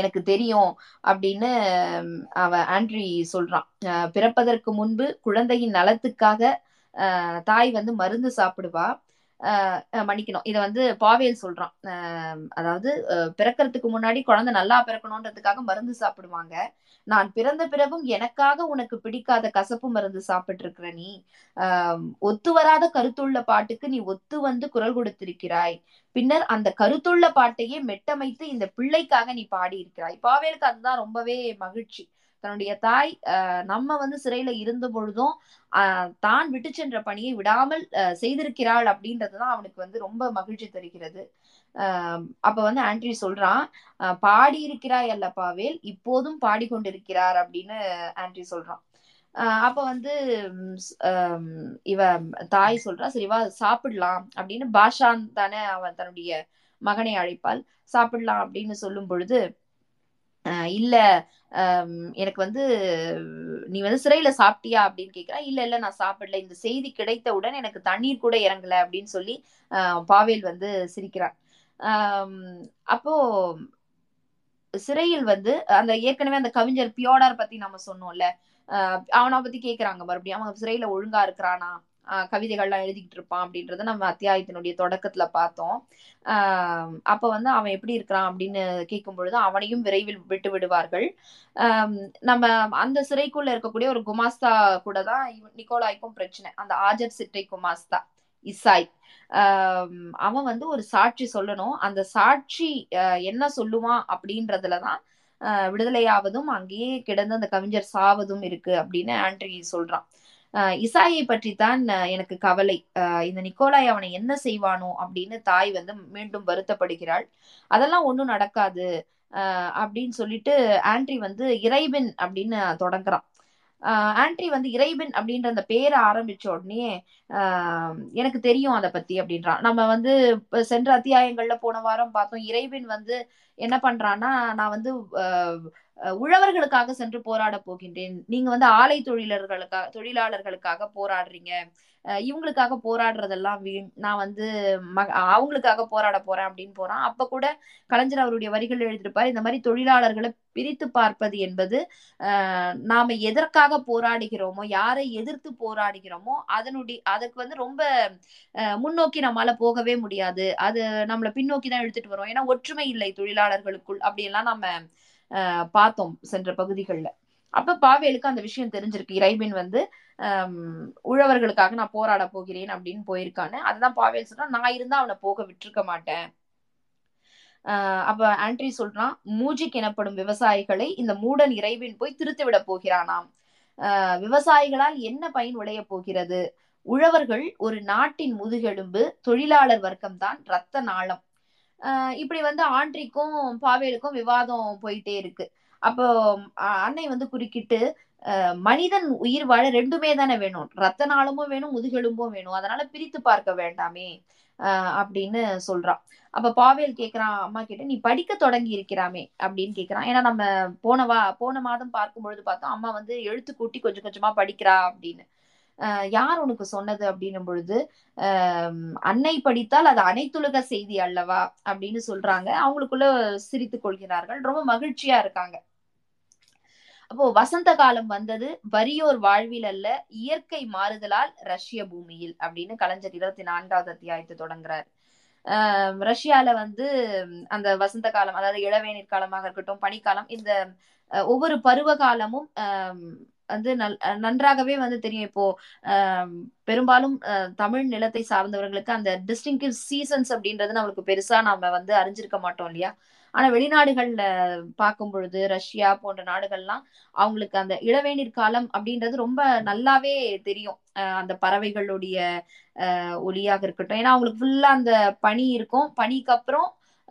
எனக்கு தெரியும் அப்படின்னு அவ ஆண்ட்ரி சொல்றான். பிறப்பதற்கு முன்பு குழந்தையின் நலத்துக்காக ஆஹ் தாய் வந்து மருந்து சாப்பிடுவா. ஆஹ் மன்னிக்கணும், இதை வந்து பாவேல் சொல்றான். ஆஹ் அதாவது பிறக்கிறதுக்கு முன்னாடி குழந்தை நல்லா பிறக்கணும்ன்றதுக்காக மருந்து சாப்பிடுவாங்க. நான் பிறந்த பிறகும் எனக்காக உனக்கு பிடிக்காத கசப்பு மருந்து சாப்பிட்டு இருக்கிற நீ, ஆஹ் ஒத்து வராத கருத்துள்ள பாட்டுக்கு நீ ஒத்து வந்து குரல் கொடுத்திருக்கிறாய். பின்னர் அந்த கருத்துள்ள பாட்டையே மெட்டமைத்து இந்த பிள்ளைக்காக நீ பாடி இருக்கிறாய். பாவேலுக்கு அதுதான் ரொம்பவே மகிழ்ச்சி. தன்னுடைய தாய் அஹ் நம்ம வந்து சிறையில இருந்த பொழுதும் அஹ் தான் விட்டு சென்ற பணியை விடாமல் அஹ் செய்திருக்கிறாள் அப்படின்றதுதான் அவனுக்கு வந்து ரொம்ப மகிழ்ச்சி தருகிறது. ஆஹ் அப்ப வந்து ஆண்ட்ரி சொல்றான், அஹ் பாடி இருக்கிறாய் அல்ல பாவேல், இப்போதும் பாடிக்கொண்டிருக்கிறார் அப்படின்னு ஆண்ட்ரி சொல்றான். ஆஹ் அப்ப வந்து அஹ் இவ தாய் சொல்றா, சரிவா சாப்பிடலாம் அப்படின்னு. பாஷான் தானே அவன் தன்னுடைய மகனை அழைப்பாள். சாப்பிடலாம் அப்படின்னு சொல்லும் பொழுது, ஆஹ் இல்ல எனக்கு வந்து நீ வந்து சிறையில சாப்பிட்டியா அப்படின்னு கேட்கிறா. இல்ல இல்ல நான் சாப்பிடல, இந்த செய்தி கிடைத்தவுடன் எனக்கு தண்ணீர் கூட இறங்கல அப்படின்னு சொல்லி ஆஹ் பாவேல் வந்து சிரிக்கிறான். ஆஹ் அப்போ சிறையில் வந்து அந்த ஏற்கனவே அந்த கவிஞர் பியோடர் பத்தி நம்ம சொன்னோம்ல, ஆஹ் அவனை பத்தி கேக்குறாங்க மறுபடியும். அவன் சிறையில ஒழுங்கா இருக்கிறானா, ஆஹ் கவிதைகள்லாம் எழுதிக்கிட்டு இருப்பான் அப்படின்றத நம்ம அத்தியாயத்தினுடைய தொடக்கத்துல பார்த்தோம். ஆஹ் அப்ப வந்து அவன் எப்படி இருக்கிறான் அப்படின்னு கேட்கும் பொழுது அவனையும் விரைவில் விட்டு விடுவார்கள். ஆஹ் நம்ம அந்த சிறைக்குள்ள இருக்கக்கூடிய ஒரு குமாஸ்தா கூட தான் நிக்கோலாய்க்கும் பிரச்சனை. அந்த ஆஜர் சிட்டை குமாஸ்தா இசாய், ஆஹ் அவன் வந்து ஒரு சாட்சி சொல்லணும். அந்த சாட்சி அஹ் என்ன சொல்லுவான் அப்படின்றதுலதான் ஆஹ் விடுதலையாவதும் அங்கேயே கிடந்து அந்த கவிஞர் சாவதும் இருக்கு அப்படின்னு ஆண்ட்ரி சொல்றான். அஹ் இசாயை பற்றித்தான் எனக்கு கவலை, அஹ் இந்த நிக்கோலாய் அவனை என்ன செய்வானோ அப்படின்னு தாய் வந்து மீண்டும் வருத்தப்படுகிறாள். அதெல்லாம் ஒன்றும் நடக்காது அஹ் அப்படின்னு சொல்லிட்டு ஆண்ட்ரி வந்து இறைவன் அப்படின்னு தொடங்குறான். ஆஹ் ஆண்ட்ரி வந்து இறைவன் அப்படின்ற அந்த பேரை ஆரம்பிச்ச உடனே ஆஹ் எனக்கு தெரியும் அதை பத்தி அப்படின்றான். நம்ம வந்து சென்ற அத்தியாயங்கள்ல போன வாரம் பார்த்தோம், இறைவன் வந்து என்ன பண்றான்னா, நான் வந்து அஹ் உழவர்களுக்காக சென்று போராட போகின்றேன், நீங்க வந்து ஆலை தொழிலாளர்களுக்காக தொழிலாளர்களுக்காக போராடுறீங்க, இவங்களுக்காக போராடுறதெல்லாம் வீண், நான் வந்து ம அவங்களுக்காக போராட போறேன் அப்படின்னு போறான். அப்ப கூட கலைஞர் அவருடைய வரிகள் எழுதியிருப்பாரு, இந்த மாதிரி தொழிலாளர்களை பிரித்து பார்ப்பது என்பது அஹ் நாம எதற்காக போராடுகிறோமோ, யாரை எதிர்த்து போராடுகிறோமோ அதனுடைய அதுக்கு வந்து ரொம்ப அஹ் முன்னோக்கி நம்மளால போகவே முடியாது, அது நம்மளை பின்னோக்கி தான் எடுத்துட்டு வரும், ஏன்னா ஒற்றுமை இல்லை தொழிலாளர்களுக்குள் அப்படின்லாம் நம்ம ஆஹ் பார்த்தோம் சென்ற பகுதிகள்ல. அப்ப பாவேலுக்கு அந்த விஷயம் தெரிஞ்சிருக்கு, இறைவன் வந்து ஆஹ் உழவர்களுக்காக நான் போராட போகிறேன் அப்படின்னு போயிருக்கானு. அதுதான் பாவேல் சொல்றான், நான் இருந்தா அவனை போக விட்டுருக்க மாட்டேன். ஆஹ் அப்ப ஆண்ட்ரி சொல்றான், மூஜிக் எனப்படும் விவசாயிகளை இந்த மூடன் இறைவன் போய் திருத்து விட போகிறானாம். ஆஹ் விவசாயிகளால் என்ன பயன் விளைய போகிறது? உழவர்கள் ஒரு நாட்டின் முதுகெலும்பு, தொழிலாளர் வர்க்கம்தான் இரத்த நாளம். ஆஹ் இப்படி வந்து ஆண்ட்ரிக்கும் பாவேலுக்கும் விவாதம் போயிட்டே இருக்கு. அப்போ அன்னை வந்து குறுக்கிட்டு, அஹ் மனிதன் உயிர் வாழ ரெண்டுமே தானே வேணும், ரத்த நாளமும் வேணும் முதுகெலும்பும் வேணும், அதனால பிரித்து பார்க்க வேண்டாமே ஆஹ் அப்படின்னு சொல்றான். அப்ப பாவேல் கேக்குறான் அம்மா கிட்ட, நீ படிக்க தொடங்கி இருக்கிறாமே அப்படின்னு கேக்குறான். ஏன்னா நம்ம போனவா போன மாதம் பார்க்கும் பொழுது பார்த்தோம், அம்மா வந்து எழுத்து கூட்டி கொஞ்சம் கொஞ்சமா படிக்கிறா அப்படின்னு. அஹ் யார் உனக்கு சொன்னது அப்படின்னும் பொழுது, அஹ் அன்னை படித்தால் அது அனைத்துலக செய்தி அல்லவா அப்படின்னு சொல்றாங்க. அவங்களுக்குள்ள சிரித்து கொள்கிறார்கள், ரொம்ப மகிழ்ச்சியா இருக்காங்க. அப்போ வசந்த காலம் வந்தது, வறியோர் வாழ்வில் அல்ல இயற்கை மாறுதலால் ரஷ்ய பூமியில் அப்படின்னு கலைஞர் இருபத்தி நான்காவது அத்தியாயத்தை தொடங்குறாரு. ஆஹ் ரஷ்யால வந்து அந்த வசந்த காலம், அதாவது இளவேநீர் காலமாக இருக்கட்டும், பனிக்காலம், இந்த ஒவ்வொரு பருவ காலமும் ஆஹ் வந்து நல் நன்றாகவே வந்து தெரியும். இப்போ ஆஹ் பெரும்பாலும் தமிழ் நிலத்தை சார்ந்தவர்களுக்கு அந்த டிஸ்டிங்டிவ் சீசன்ஸ் அப்படின்றது நம்மளுக்கு பெருசா நாம வந்து அறிஞ்சிருக்க மாட்டோம் இல்லையா. ஆனா வெளிநாடுகள்ல பார்க்கும் பொழுது, ரஷ்யா போன்ற நாடுகள்லாம் அவங்களுக்கு அந்த இளவேநீர் காலம் அப்படின்றது ரொம்ப நல்லாவே தெரியும். அஹ் அந்த பறவைகளுடைய அஹ் ஒலியாக இருக்கட்டும், ஏன்னா அவங்களுக்கு ஃபுல்லா அந்த பனி இருக்கும், பனிக்கு அப்புறம்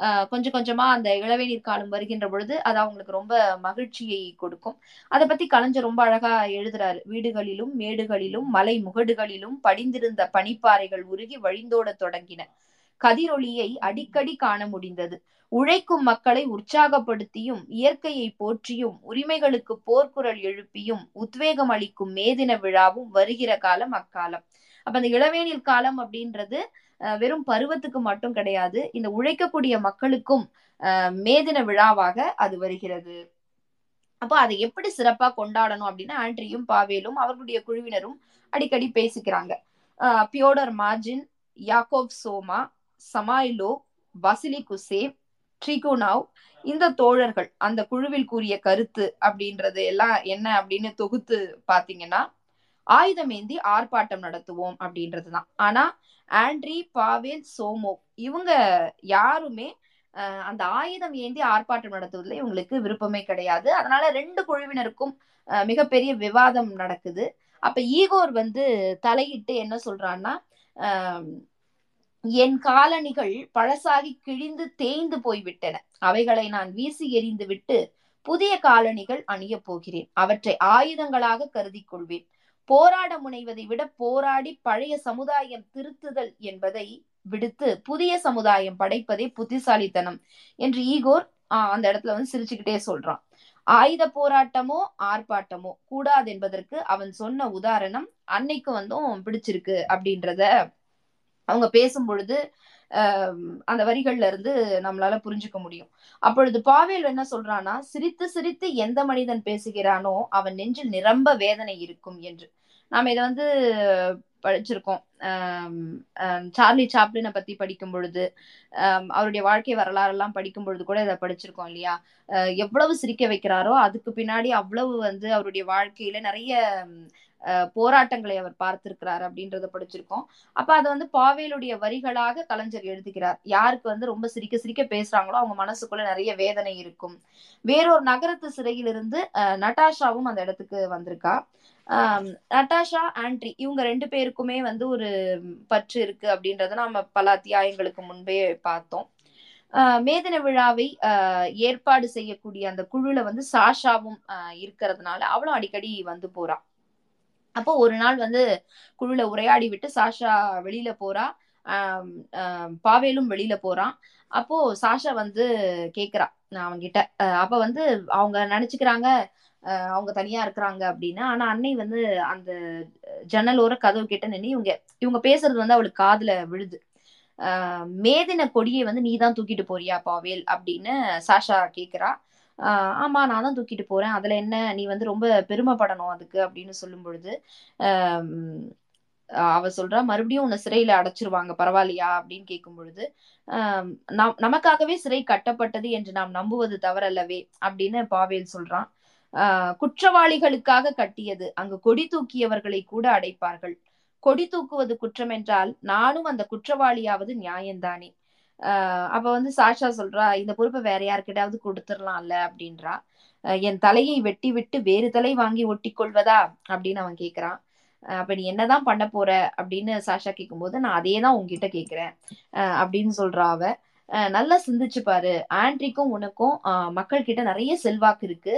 அஹ் கொஞ்சம் கொஞ்சமா அந்த இளவேநீர் காலம் வருகின்ற பொழுது அது அவங்களுக்கு ரொம்ப மகிழ்ச்சியை கொடுக்கும். அதை பத்தி கலைஞர் ரொம்ப அழகா எழுதுறாரு. வீடுகளிலும் மேடுகளிலும் மலை முகடுகளிலும் படிந்திருந்த பனிப்பாறைகள் உருகி வழிந்தோட தொடங்கின. கதிரொளியை அடிக்கடி காண முடிந்தது. உழைக்கும் மக்களை உற்சாகப்படுத்தியும் இயற்கையை போற்றியும் உரிமைகளுக்கு போர்க்குரல் எழுப்பியும் உத்வேகம் அளிக்கும் மேதின விழாவும் வருகிற காலம் அக்காலம். அப்ப அந்த இளவேனில் காலம் அப்படின்றது வெறும் பருவத்துக்கு மட்டும் கிடையாது, இந்த உழைக்கக்கூடிய மக்களுக்கும் அஹ் மேதின விழாவாக அது வருகிறது. அப்போ அதை எப்படி சிறப்பா கொண்டாடணும் அப்படின்னு ஆண்ட்ரியும் பாவேலும் அவர்களுடைய குழுவினரும் அடிக்கடி பேசிக்கிறாங்க. அஹ் Fyodor Mazhin, Yakov Soma, சமாயலோவ், Vasily குசே, Trigonov இந்த தோழர்கள் அந்த குழுவில் கூறிய கருத்து அப்படின்றது எல்லாம் என்ன அப்படின்னு தொகுத்து பாத்தீங்கன்னா, ஆயுதமேந்தி ஆர்ப்பாட்டம் நடத்துவோம் அப்படின்றதுதான். ஆனா ஆண்ட்ரி, பாவேல், சோமோ இவங்க யாருமே அஹ் அந்த ஆயுதம் ஏந்தி ஆர்ப்பாட்டம் நடத்துவதில் இவங்களுக்கு விருப்பமே கிடையாது. அதனால ரெண்டு குழுவினருக்கும் அஹ் மிகப்பெரிய விவாதம் நடக்குது. அப்ப ஈகோர் வந்து தலையிட்டு என்ன சொல்றான்னா, ஆஹ் என் காலணிகள் பழசாகி கிழிந்து தேய்ந்து போய்விட்டன. அவைகளை நான் வீசி எறிந்து விட்டு புதிய காலணிகள் அணிய போகிறேன். அவற்றை ஆயுதங்களாக கருதி கொள்வேன். போராட முனைவதை விட போராடி பழைய சமுதாயம் திருத்துதல் என்பதை விடுத்து புதிய சமுதாயம் படைப்பதே புத்திசாலித்தனம் என்று ஈகோர் ஆஹ் அந்த இடத்துல வந்து சிரிச்சுக்கிட்டே சொல்றான். ஆயுத போராட்டமோ ஆர்ப்பாட்டமோ கூடாது என்பதற்கு அவன் சொன்ன உதாரணம் அன்னைக்கு வந்தும் பிடிச்சிருக்கு அப்படின்றத அவங்க பேசும் பொழுது அஹ் அந்த வரிகள்ல இருந்து நம்மளால புரிஞ்சுக்க முடியும். அப்பொழுது பாவேல் என்ன சொல்றான்னா, சிரித்து சிரித்து எந்த மனிதன் பேசுகிறானோ அவன் நெஞ்சில் நிரம்ப வேதனை இருக்கும் என்று. நாம இதை வந்து படிச்சிருக்கோம். ஆஹ் சார்லி சாப்ளினை பத்தி படிக்கும் பொழுது அஹ் அவருடைய வாழ்க்கை வரலாறு எல்லாம் படிக்கும் பொழுது கூட இதை படிச்சிருக்கோம் இல்லையா. அஹ் எவ்வளவு சிரிக்க வைக்கிறாரோ அதுக்கு பின்னாடி அவ்வளவு வந்து அவருடைய வாழ்க்கையில நிறைய போராட்டங்களை அவர் பார்த்திருக்கிறார் அப்படின்றத படிச்சிருக்கோம். அப்ப அதை வந்து பாவேலுடைய வரிகளாக கலைஞர் எழுதுகிறார். யாருக்கு வந்து ரொம்ப சிரிக்க சிரிக்க பேசுறாங்களோ அவங்க மனசுக்குள்ள நிறைய வேதனை இருக்கும். வேறொரு நகரத்து சிறையிலிருந்து அஹ் நட்டாஷாவும் அந்த இடத்துக்கு வந்திருக்கா. ஆஹ் நட்டாஷா, ஆண்ட்ரி இவங்க ரெண்டு பேருக்குமே வந்து ஒரு பற்று இருக்கு அப்படின்றத நம்ம பல அத்தியாயங்களுக்கு முன்பே பார்த்தோம். ஆஹ் மேதின விழாவை ஆஹ் ஏற்பாடு செய்யக்கூடிய அந்த குழுல வந்து சாஷாவும் ஆஹ் இருக்கிறதுனால அவளும் அடிக்கடி வந்து போறா. அப்போ ஒரு நாள் வந்து குழுல உரையாடி விட்டு சாஷா வெளியில போறா. ஆஹ் ஆஹ் பாவேலும் வெளியில போறான். அப்போ சாஷா வந்து கேக்குறா அவங்கிட்ட. அப்ப வந்து அவங்க நினைச்சுக்கிறாங்க அஹ் அவங்க தனியா இருக்கிறாங்க அப்படின்னு. ஆனா அன்னை வந்து அந்த ஜன்னலோர கதவு கிட்ட நின்று இவங்க இவங்க பேசுறது வந்து அவளுக்கு காதுல விழுது. ஆஹ் மேதின கொடியை வந்து நீ தான் தூக்கிட்டு போறியா பாவேல் அப்படின்னு சாஷா கேக்குறா. ஆஹ் ஆமா நான் தான் தூக்கிட்டு போறேன், அதுல என்ன, நீ வந்து ரொம்ப பெருமைப்படணும் அதுக்கு அப்படின்னு சொல்லும் பொழுது ஆஹ் அவ சொல்றா, மறுபடியும் உன்னை சிறையில அடைச்சிருவாங்க பரவாயில்லையா அப்படின்னு கேட்கும் பொழுது ஆஹ் நம் நமக்காகவே சிறை கட்டப்பட்டது என்று நாம் நம்புவது தவறல்லவே அப்படின்னு பாவேல் சொல்றான். ஆஹ் குற்றவாளிகளுக்காக கட்டியது, அங்கு கொடி தூக்கியவர்களை கூட அடைப்பார்கள். கொடி தூக்குவது குற்றம் என்றால் நானும் அந்த குற்றவாளியாவது நியாயம்தானே. ஆஹ் அப்ப வந்து சாஷா சொல்றா, இந்த பொறுப்பை வேற யாருக்கிட்டாவது கொடுத்துடலாம்ல அப்படின்றா. என் தலையை வெட்டி விட்டு வேறு தலை வாங்கி ஒட்டி கொள்வதா அப்படின்னு அவன் கேக்குறான். அப்ப நீ என்னதான் பண்ண போற அப்படின்னு சாஷா கேட்கும்போது நான் அதே தான் உங்ககிட்ட கேக்குறேன் அஹ் அப்படின்னு சொல்றா அவ. நல்லா சிந்திச்சு பாரு, ஆண்ட்ரிக்கும் உனக்கும் ஆஹ் மக்கள் கிட்ட நிறைய செல்வாக்கு இருக்கு.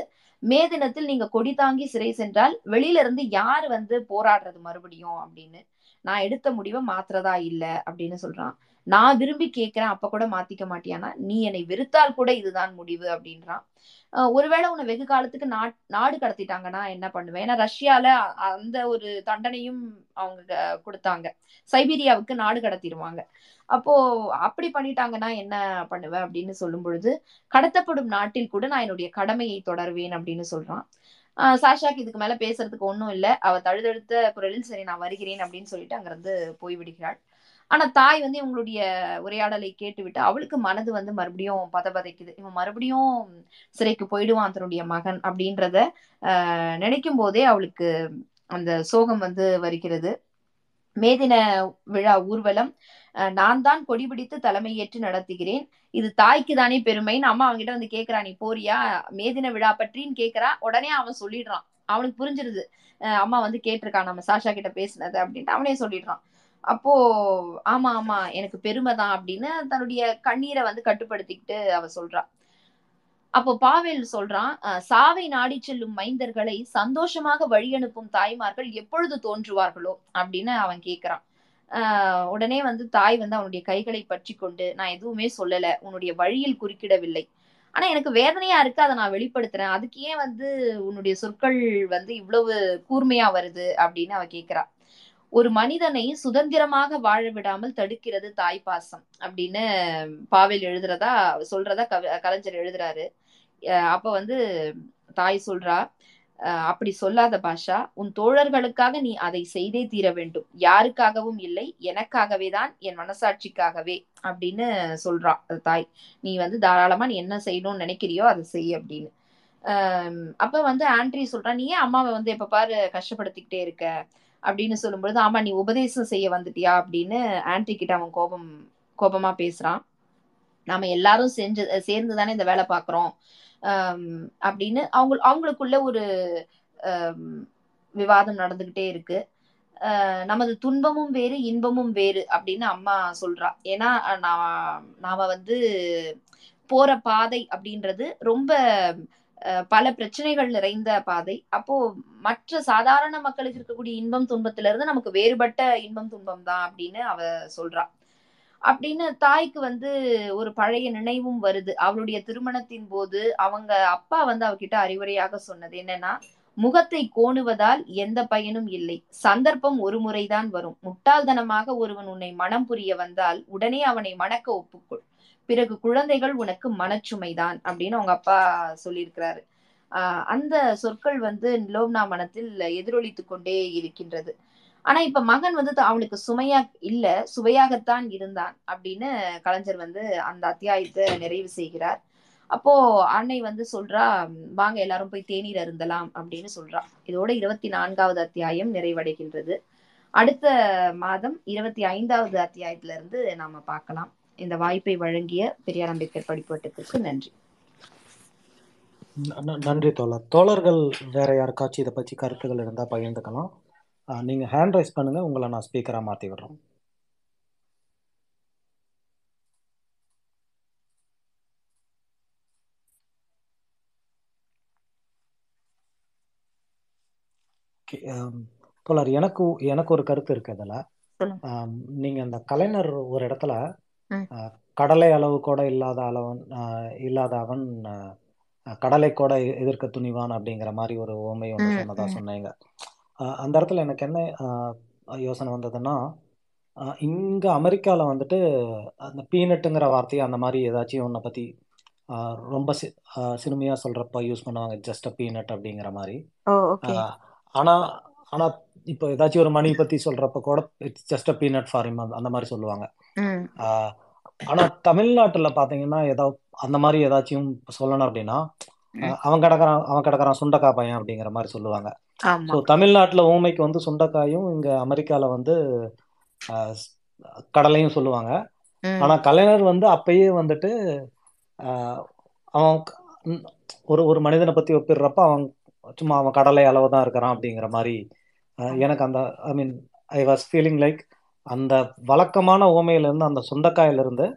மே தினத்தில் நீங்க கொடி தாங்கி சிறை சென்றால் வெளியில இருந்து யாரு வந்து போராடுறது மறுபடியும் அப்படின்னு, நான் எடுத்த முடிவை மாத்திரதா இல்ல அப்படின்னு சொல்றான். நான் விரும்பி கேட்கிறேன், அப்ப கூட மாத்திக்க மாட்டியானா, நீ என்னை வெறுத்தால் கூட இதுதான் முடிவு அப்படின்றான். அஹ் ஒருவேளை உன்னை வெகு காலத்துக்கு நா நாடு கடத்திட்டாங்கன்னா என்ன பண்ணுவேன்? ஏன்னா ரஷ்யால அந்த ஒரு தண்டனையும் அவங்க கொடுத்தாங்க, சைபீரியாவுக்கு நாடு கடத்திடுவாங்க. அப்போ அப்படி பண்ணிட்டாங்கன்னா என்ன பண்ணுவேன் அப்படின்னு சொல்லும் பொழுது கடத்தப்படும் நாட்டில் கூட நான் என்னுடைய கடமையை தொடர்வேன் அப்படின்னு சொல்றான். ஆஹ் சாஷாக்கு இதுக்கு மேல பேசுறதுக்கு ஒண்ணும் இல்லை. அவ தழுதழுத்த குரலில் சரி நான் வருகிறேன் அப்படின்னு சொல்லிட்டு அங்கிருந்து போய்விடுகிறாள். ஆனா தாய் வந்து இவங்களுடைய உரையாடலை கேட்டுவிட்டு அவளுக்கு மனது வந்து மறுபடியும் பதபதைக்குது. இவன் மறுபடியும் சிறைக்கு போயிடுவான் தன்னுடைய மகன் அப்படின்றத ஆஹ் நினைக்கும் போதே அவளுக்கு அந்த சோகம் வந்து வருகிறது. மேதின விழா ஊர்வலம் நான் தான் கொடி பிடித்து தலைமையேற்று நடத்துகிறேன், இது தாய்க்கு தானே பெருமைன்னு அம்மா அவங்கிட்ட வந்து கேக்குறா. நீ போறியா மேதின விழா பற்றின்னு கேக்குறா. உடனே அவன் சொல்லிடுறான். அவனுக்கு புரிஞ்சிருது அம்மா வந்து கேட்டிருக்கான் நம்ம சாஷா கிட்ட பேசினது அப்படின்ட்டு அவனே சொல்லிடுறான். அப்போ ஆமா ஆமா எனக்கு பெருமைதான் அப்படின்னு தன்னுடைய கண்ணீரை வந்து கட்டுப்படுத்திக்கிட்டு அவ சொல்றா. அப்போ பாவேல் சொல்றான், சாவை நாடி செல்லும் மைந்தர்களை சந்தோஷமாக வழி அனுப்பும் தாய்மார்கள் எப்பொழுது தோன்றுவார்களோ அப்படின்னு அவன் கேக்குறான். ஆஹ் உடனே வந்து தாய் வந்து அவனுடைய கைகளை பற்றி கொண்டு, நான் எதுவுமே சொல்லல, உன்னுடைய வழியில் குறுக்கிடவில்லை, ஆனா எனக்கு வேதனையா இருக்கு, அதை நான் வெளிப்படுத்துறேன், அதுக்கு ஏன் வந்து உன்னுடைய சொற்கள் வந்து இவ்வளவு கூர்மையா வருது அப்படின்னு அவ கேக்குறா. ஒரு மனிதனை சுதந்திரமாக வாழ விடாமல் தடுக்கிறது தாய்ப்பாசம் அப்படின்னு பாவேல் எழுதுறதா சொல்றதா கவி கலைஞர் எழுதுறாரு. அப்ப வந்து தாய் சொல்றா, அஹ் அப்படி சொல்லாத பாஷா, உன் தோழர்களுக்காக நீ அதை செய்தே தீர வேண்டும், யாருக்காகவும் இல்லை, எனக்காகவே தான், என் மனசாட்சிக்காகவே அப்படின்னு சொல்றா தாய். நீ வந்து தாராளமா நீ என்ன செய்யணும்னு நினைக்கிறியோ அதை செய் அப்படின்னு. ஆஹ் அப்ப வந்து ஆண்ட்ரி சொல்றான், நீ ஏன் அம்மாவை வந்து எப்ப பாரு கஷ்டப்படுத்திக்கிட்டே இருக்க அப்படின்னு சொல்லும் பொழுது, ஆமா நீ உபதேசம் செய்ய வந்துட்டியா அப்படின்னு ஆண்ட்ரி கிட்ட அவன் கோபம் கோபமா பேசுறான். நாம எல்லாரும் செஞ்சு சேர்ந்துதானே இந்த வேலை பாக்குறோம் ஆஹ் அப்படின்னு அவங்க அவங்களுக்குள்ள ஒரு ஆஹ் விவாதம் நடந்துகிட்டே இருக்கு. ஆஹ் நமது துன்பமும் வேறு இன்பமும் வேறு அப்படின்னு அம்மா சொல்றா. ஏன்னா நான் நாம வந்து போற பாதை அப்படின்றது ரொம்ப பல பிரச்சனைகள் நிறைந்த பாதை. அப்போ மற்ற சாதாரண மக்களுக்கு இருக்கக்கூடிய இன்பம் துன்பத்துல இருந்து நமக்கு வேறுபட்ட இன்பம் துன்பம் தான் அப்படின்னு அவ சொல்றா. அப்படின்னு தாய்க்கு வந்து ஒரு பழைய நினைவும் வருது. அவளுடைய திருமணத்தின் போது அவங்க அப்பா வந்து அவகிட்ட அறிவுரையாக சொன்னது என்னன்னா, முகத்தை கோணுவதால் எந்த பயனும் இல்லை, சந்தர்ப்பம் ஒரு முறைதான் வரும், முட்டாள்தனமாக ஒருவன் உன்னை மனம் புரிய வந்தால் உடனே அவனை மணக்க ஒப்புக்கொள், பிறகு குழந்தைகள் உனக்கு மனச்சுமைதான் அப்படின்னு அவங்க அப்பா சொல்லியிருக்கிறாரு. ஆஹ் அந்த சொற்கள் வந்து நிலோவ்னா மனத்தில் எதிரொலித்து கொண்டே இருக்கின்றது. ஆனா இப்ப மகன் வந்து அவனுக்கு சுமையா இல்ல, சுவையாகத்தான் இருந்தான் அப்படின்னு கலைஞர் வந்து அந்த அத்தியாயத்தை நிறைவு செய்கிறார். அப்போ அன்னை வந்து சொல்றா, வாங்க எல்லாரும் போய் தேநீர் அருந்தலாம் அப்படின்னு சொல்றா. இதோட இருபத்தி நான்காவது அத்தியாயம் நிறைவடைகின்றது. அடுத்த மாதம் இருபத்தி ஐந்தாவது அத்தியாயத்துல இருந்து நாம பார்க்கலாம். இந்த வாய்ப்பை வழங்கிய பெரியார் அம்பேத்கர் படிப்பு வட்டத்திற்கு நன்றி. நன்றி தோழர். தோழர்கள் வேற யாருக்காச்சும் இதை பற்றி கருத்துக்கள் இருந்தால் பகிர்ந்துக்கலாம். நீங்கள் ஹேண்ட் ரைஸ் பண்ணுங்க, உங்களை நான் ஸ்பீக்கராக மாற்றி விடுறேன். தோழர், எனக்கு எனக்கு ஒரு கருத்து இருக்கு. அதில் நீங்கள் அந்த கலைஞர் ஒரு இடத்துல கடலை அளவு கூட இல்லாத அளவன் இல்லாத அவன் கடலை கூட எதிர்க்க துணிவான் அப்படிங்கிற மாதிரி ஒரு ஓமை ஒன்று சொன்னதா சொன்னீங்க. அந்த இடத்துல எனக்கு என்ன யோசனை வந்ததுன்னா, இங்கே அமெரிக்காவில் வந்துட்டு அந்த பீனட்டுங்கிற வார்த்தையை அந்த மாதிரி ஏதாச்சும் ஒன்றை பற்றி ரொம்ப சி சிறுமையாக சொல்கிறப்ப யூஸ் பண்ணுவாங்க, ஜஸ்ட் அ பீனட் அப்படிங்கிற மாதிரி. ஆனால் ஆனால் இப்போ ஏதாச்சும் ஒரு மணி பற்றி சொல்கிறப்ப கூட it's just a peanut for him அந்த மாதிரி சொல்லுவாங்க. ஆனா தமிழ்நாட்டுல பாத்தீங்கன்னா ஏதாவது அந்த மாதிரி ஏதாச்சும் சொல்லணும் அப்படின்னா, அவன் கிடக்குறான் அவன் கிடக்குறான் சுண்டக்காய் பையன் அப்படிங்கிற மாதிரி சொல்லுவாங்க. ஸோ தமிழ்நாட்டுல ஊமைக்கு வந்து சுண்டக்காயும், இங்க அமெரிக்கால வந்து கடலையும் சொல்லுவாங்க. ஆனா கலைஞர் வந்து அப்பயே வந்துட்டு அவன் ஒரு ஒரு மனிதனை பத்தி ஒப்பிடுறப்ப அவன் சும்மா அவன் கடலை அளவுதான் இருக்கிறான் அப்படிங்கிற மாதிரி. எனக்கு அந்த I mean I was feeling like அந்த வழக்கமான ஓமையில இருந்து, அந்த சுண்டக்காயில இருந்து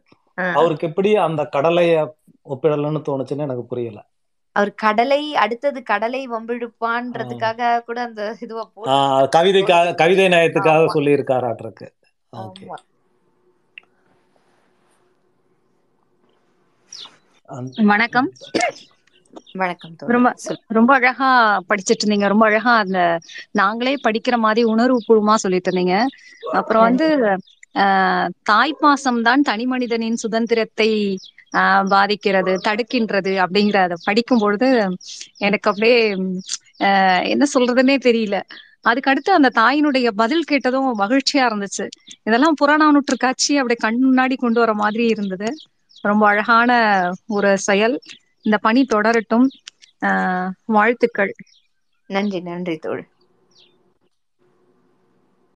அவருக்கு எப்படி அந்த கடலைய ஒப்பிடலன்னு தோணுச்சுன்னு எனக்கு புரியல. அவர் கடலை அடுத்தது கடலை வம்பிழுப்பான்றதுக்காக கூட அந்த இதுவா கவிதைக்காக கவிதை நயத்துக்காக சொல்லி இருக்காராட்டிருக்கு. வணக்கம் வணக்கம். ரொம்ப ரொம்ப அழகா படிச்சுட்டு இருந்தீங்க. ரொம்ப அழகா அந்த நாங்களே படிக்கிற மாதிரி உணர்வு பூர்வமா சொல்லிட்டு இருந்தீங்க. அப்புறம் வந்து ஆஹ் தாய்ப்பாசம் தான் தனி மனிதனின் சுதந்திரத்தை ஆஹ் பாதிக்கிறது, தடுக்கின்றது அப்படிங்கிற அதை படிக்கும் பொழுது எனக்கு அப்படியே ஆஹ் என்ன சொல்றதுன்னே தெரியல. அதுக்கடுத்து அந்த தாயினுடைய பதில் கேட்டதும் மகிழ்ச்சியா இருந்துச்சு. இதெல்லாம் புறநானூற்று காட்சி அப்படியே கண் முன்னாடி கொண்டு வர மாதிரி இருந்தது. ரொம்ப அழகான ஒரு செயல். இந்த பணி தொடரட்டும். வாழ்த்துக்கள். நன்றி நன்றி தோழி.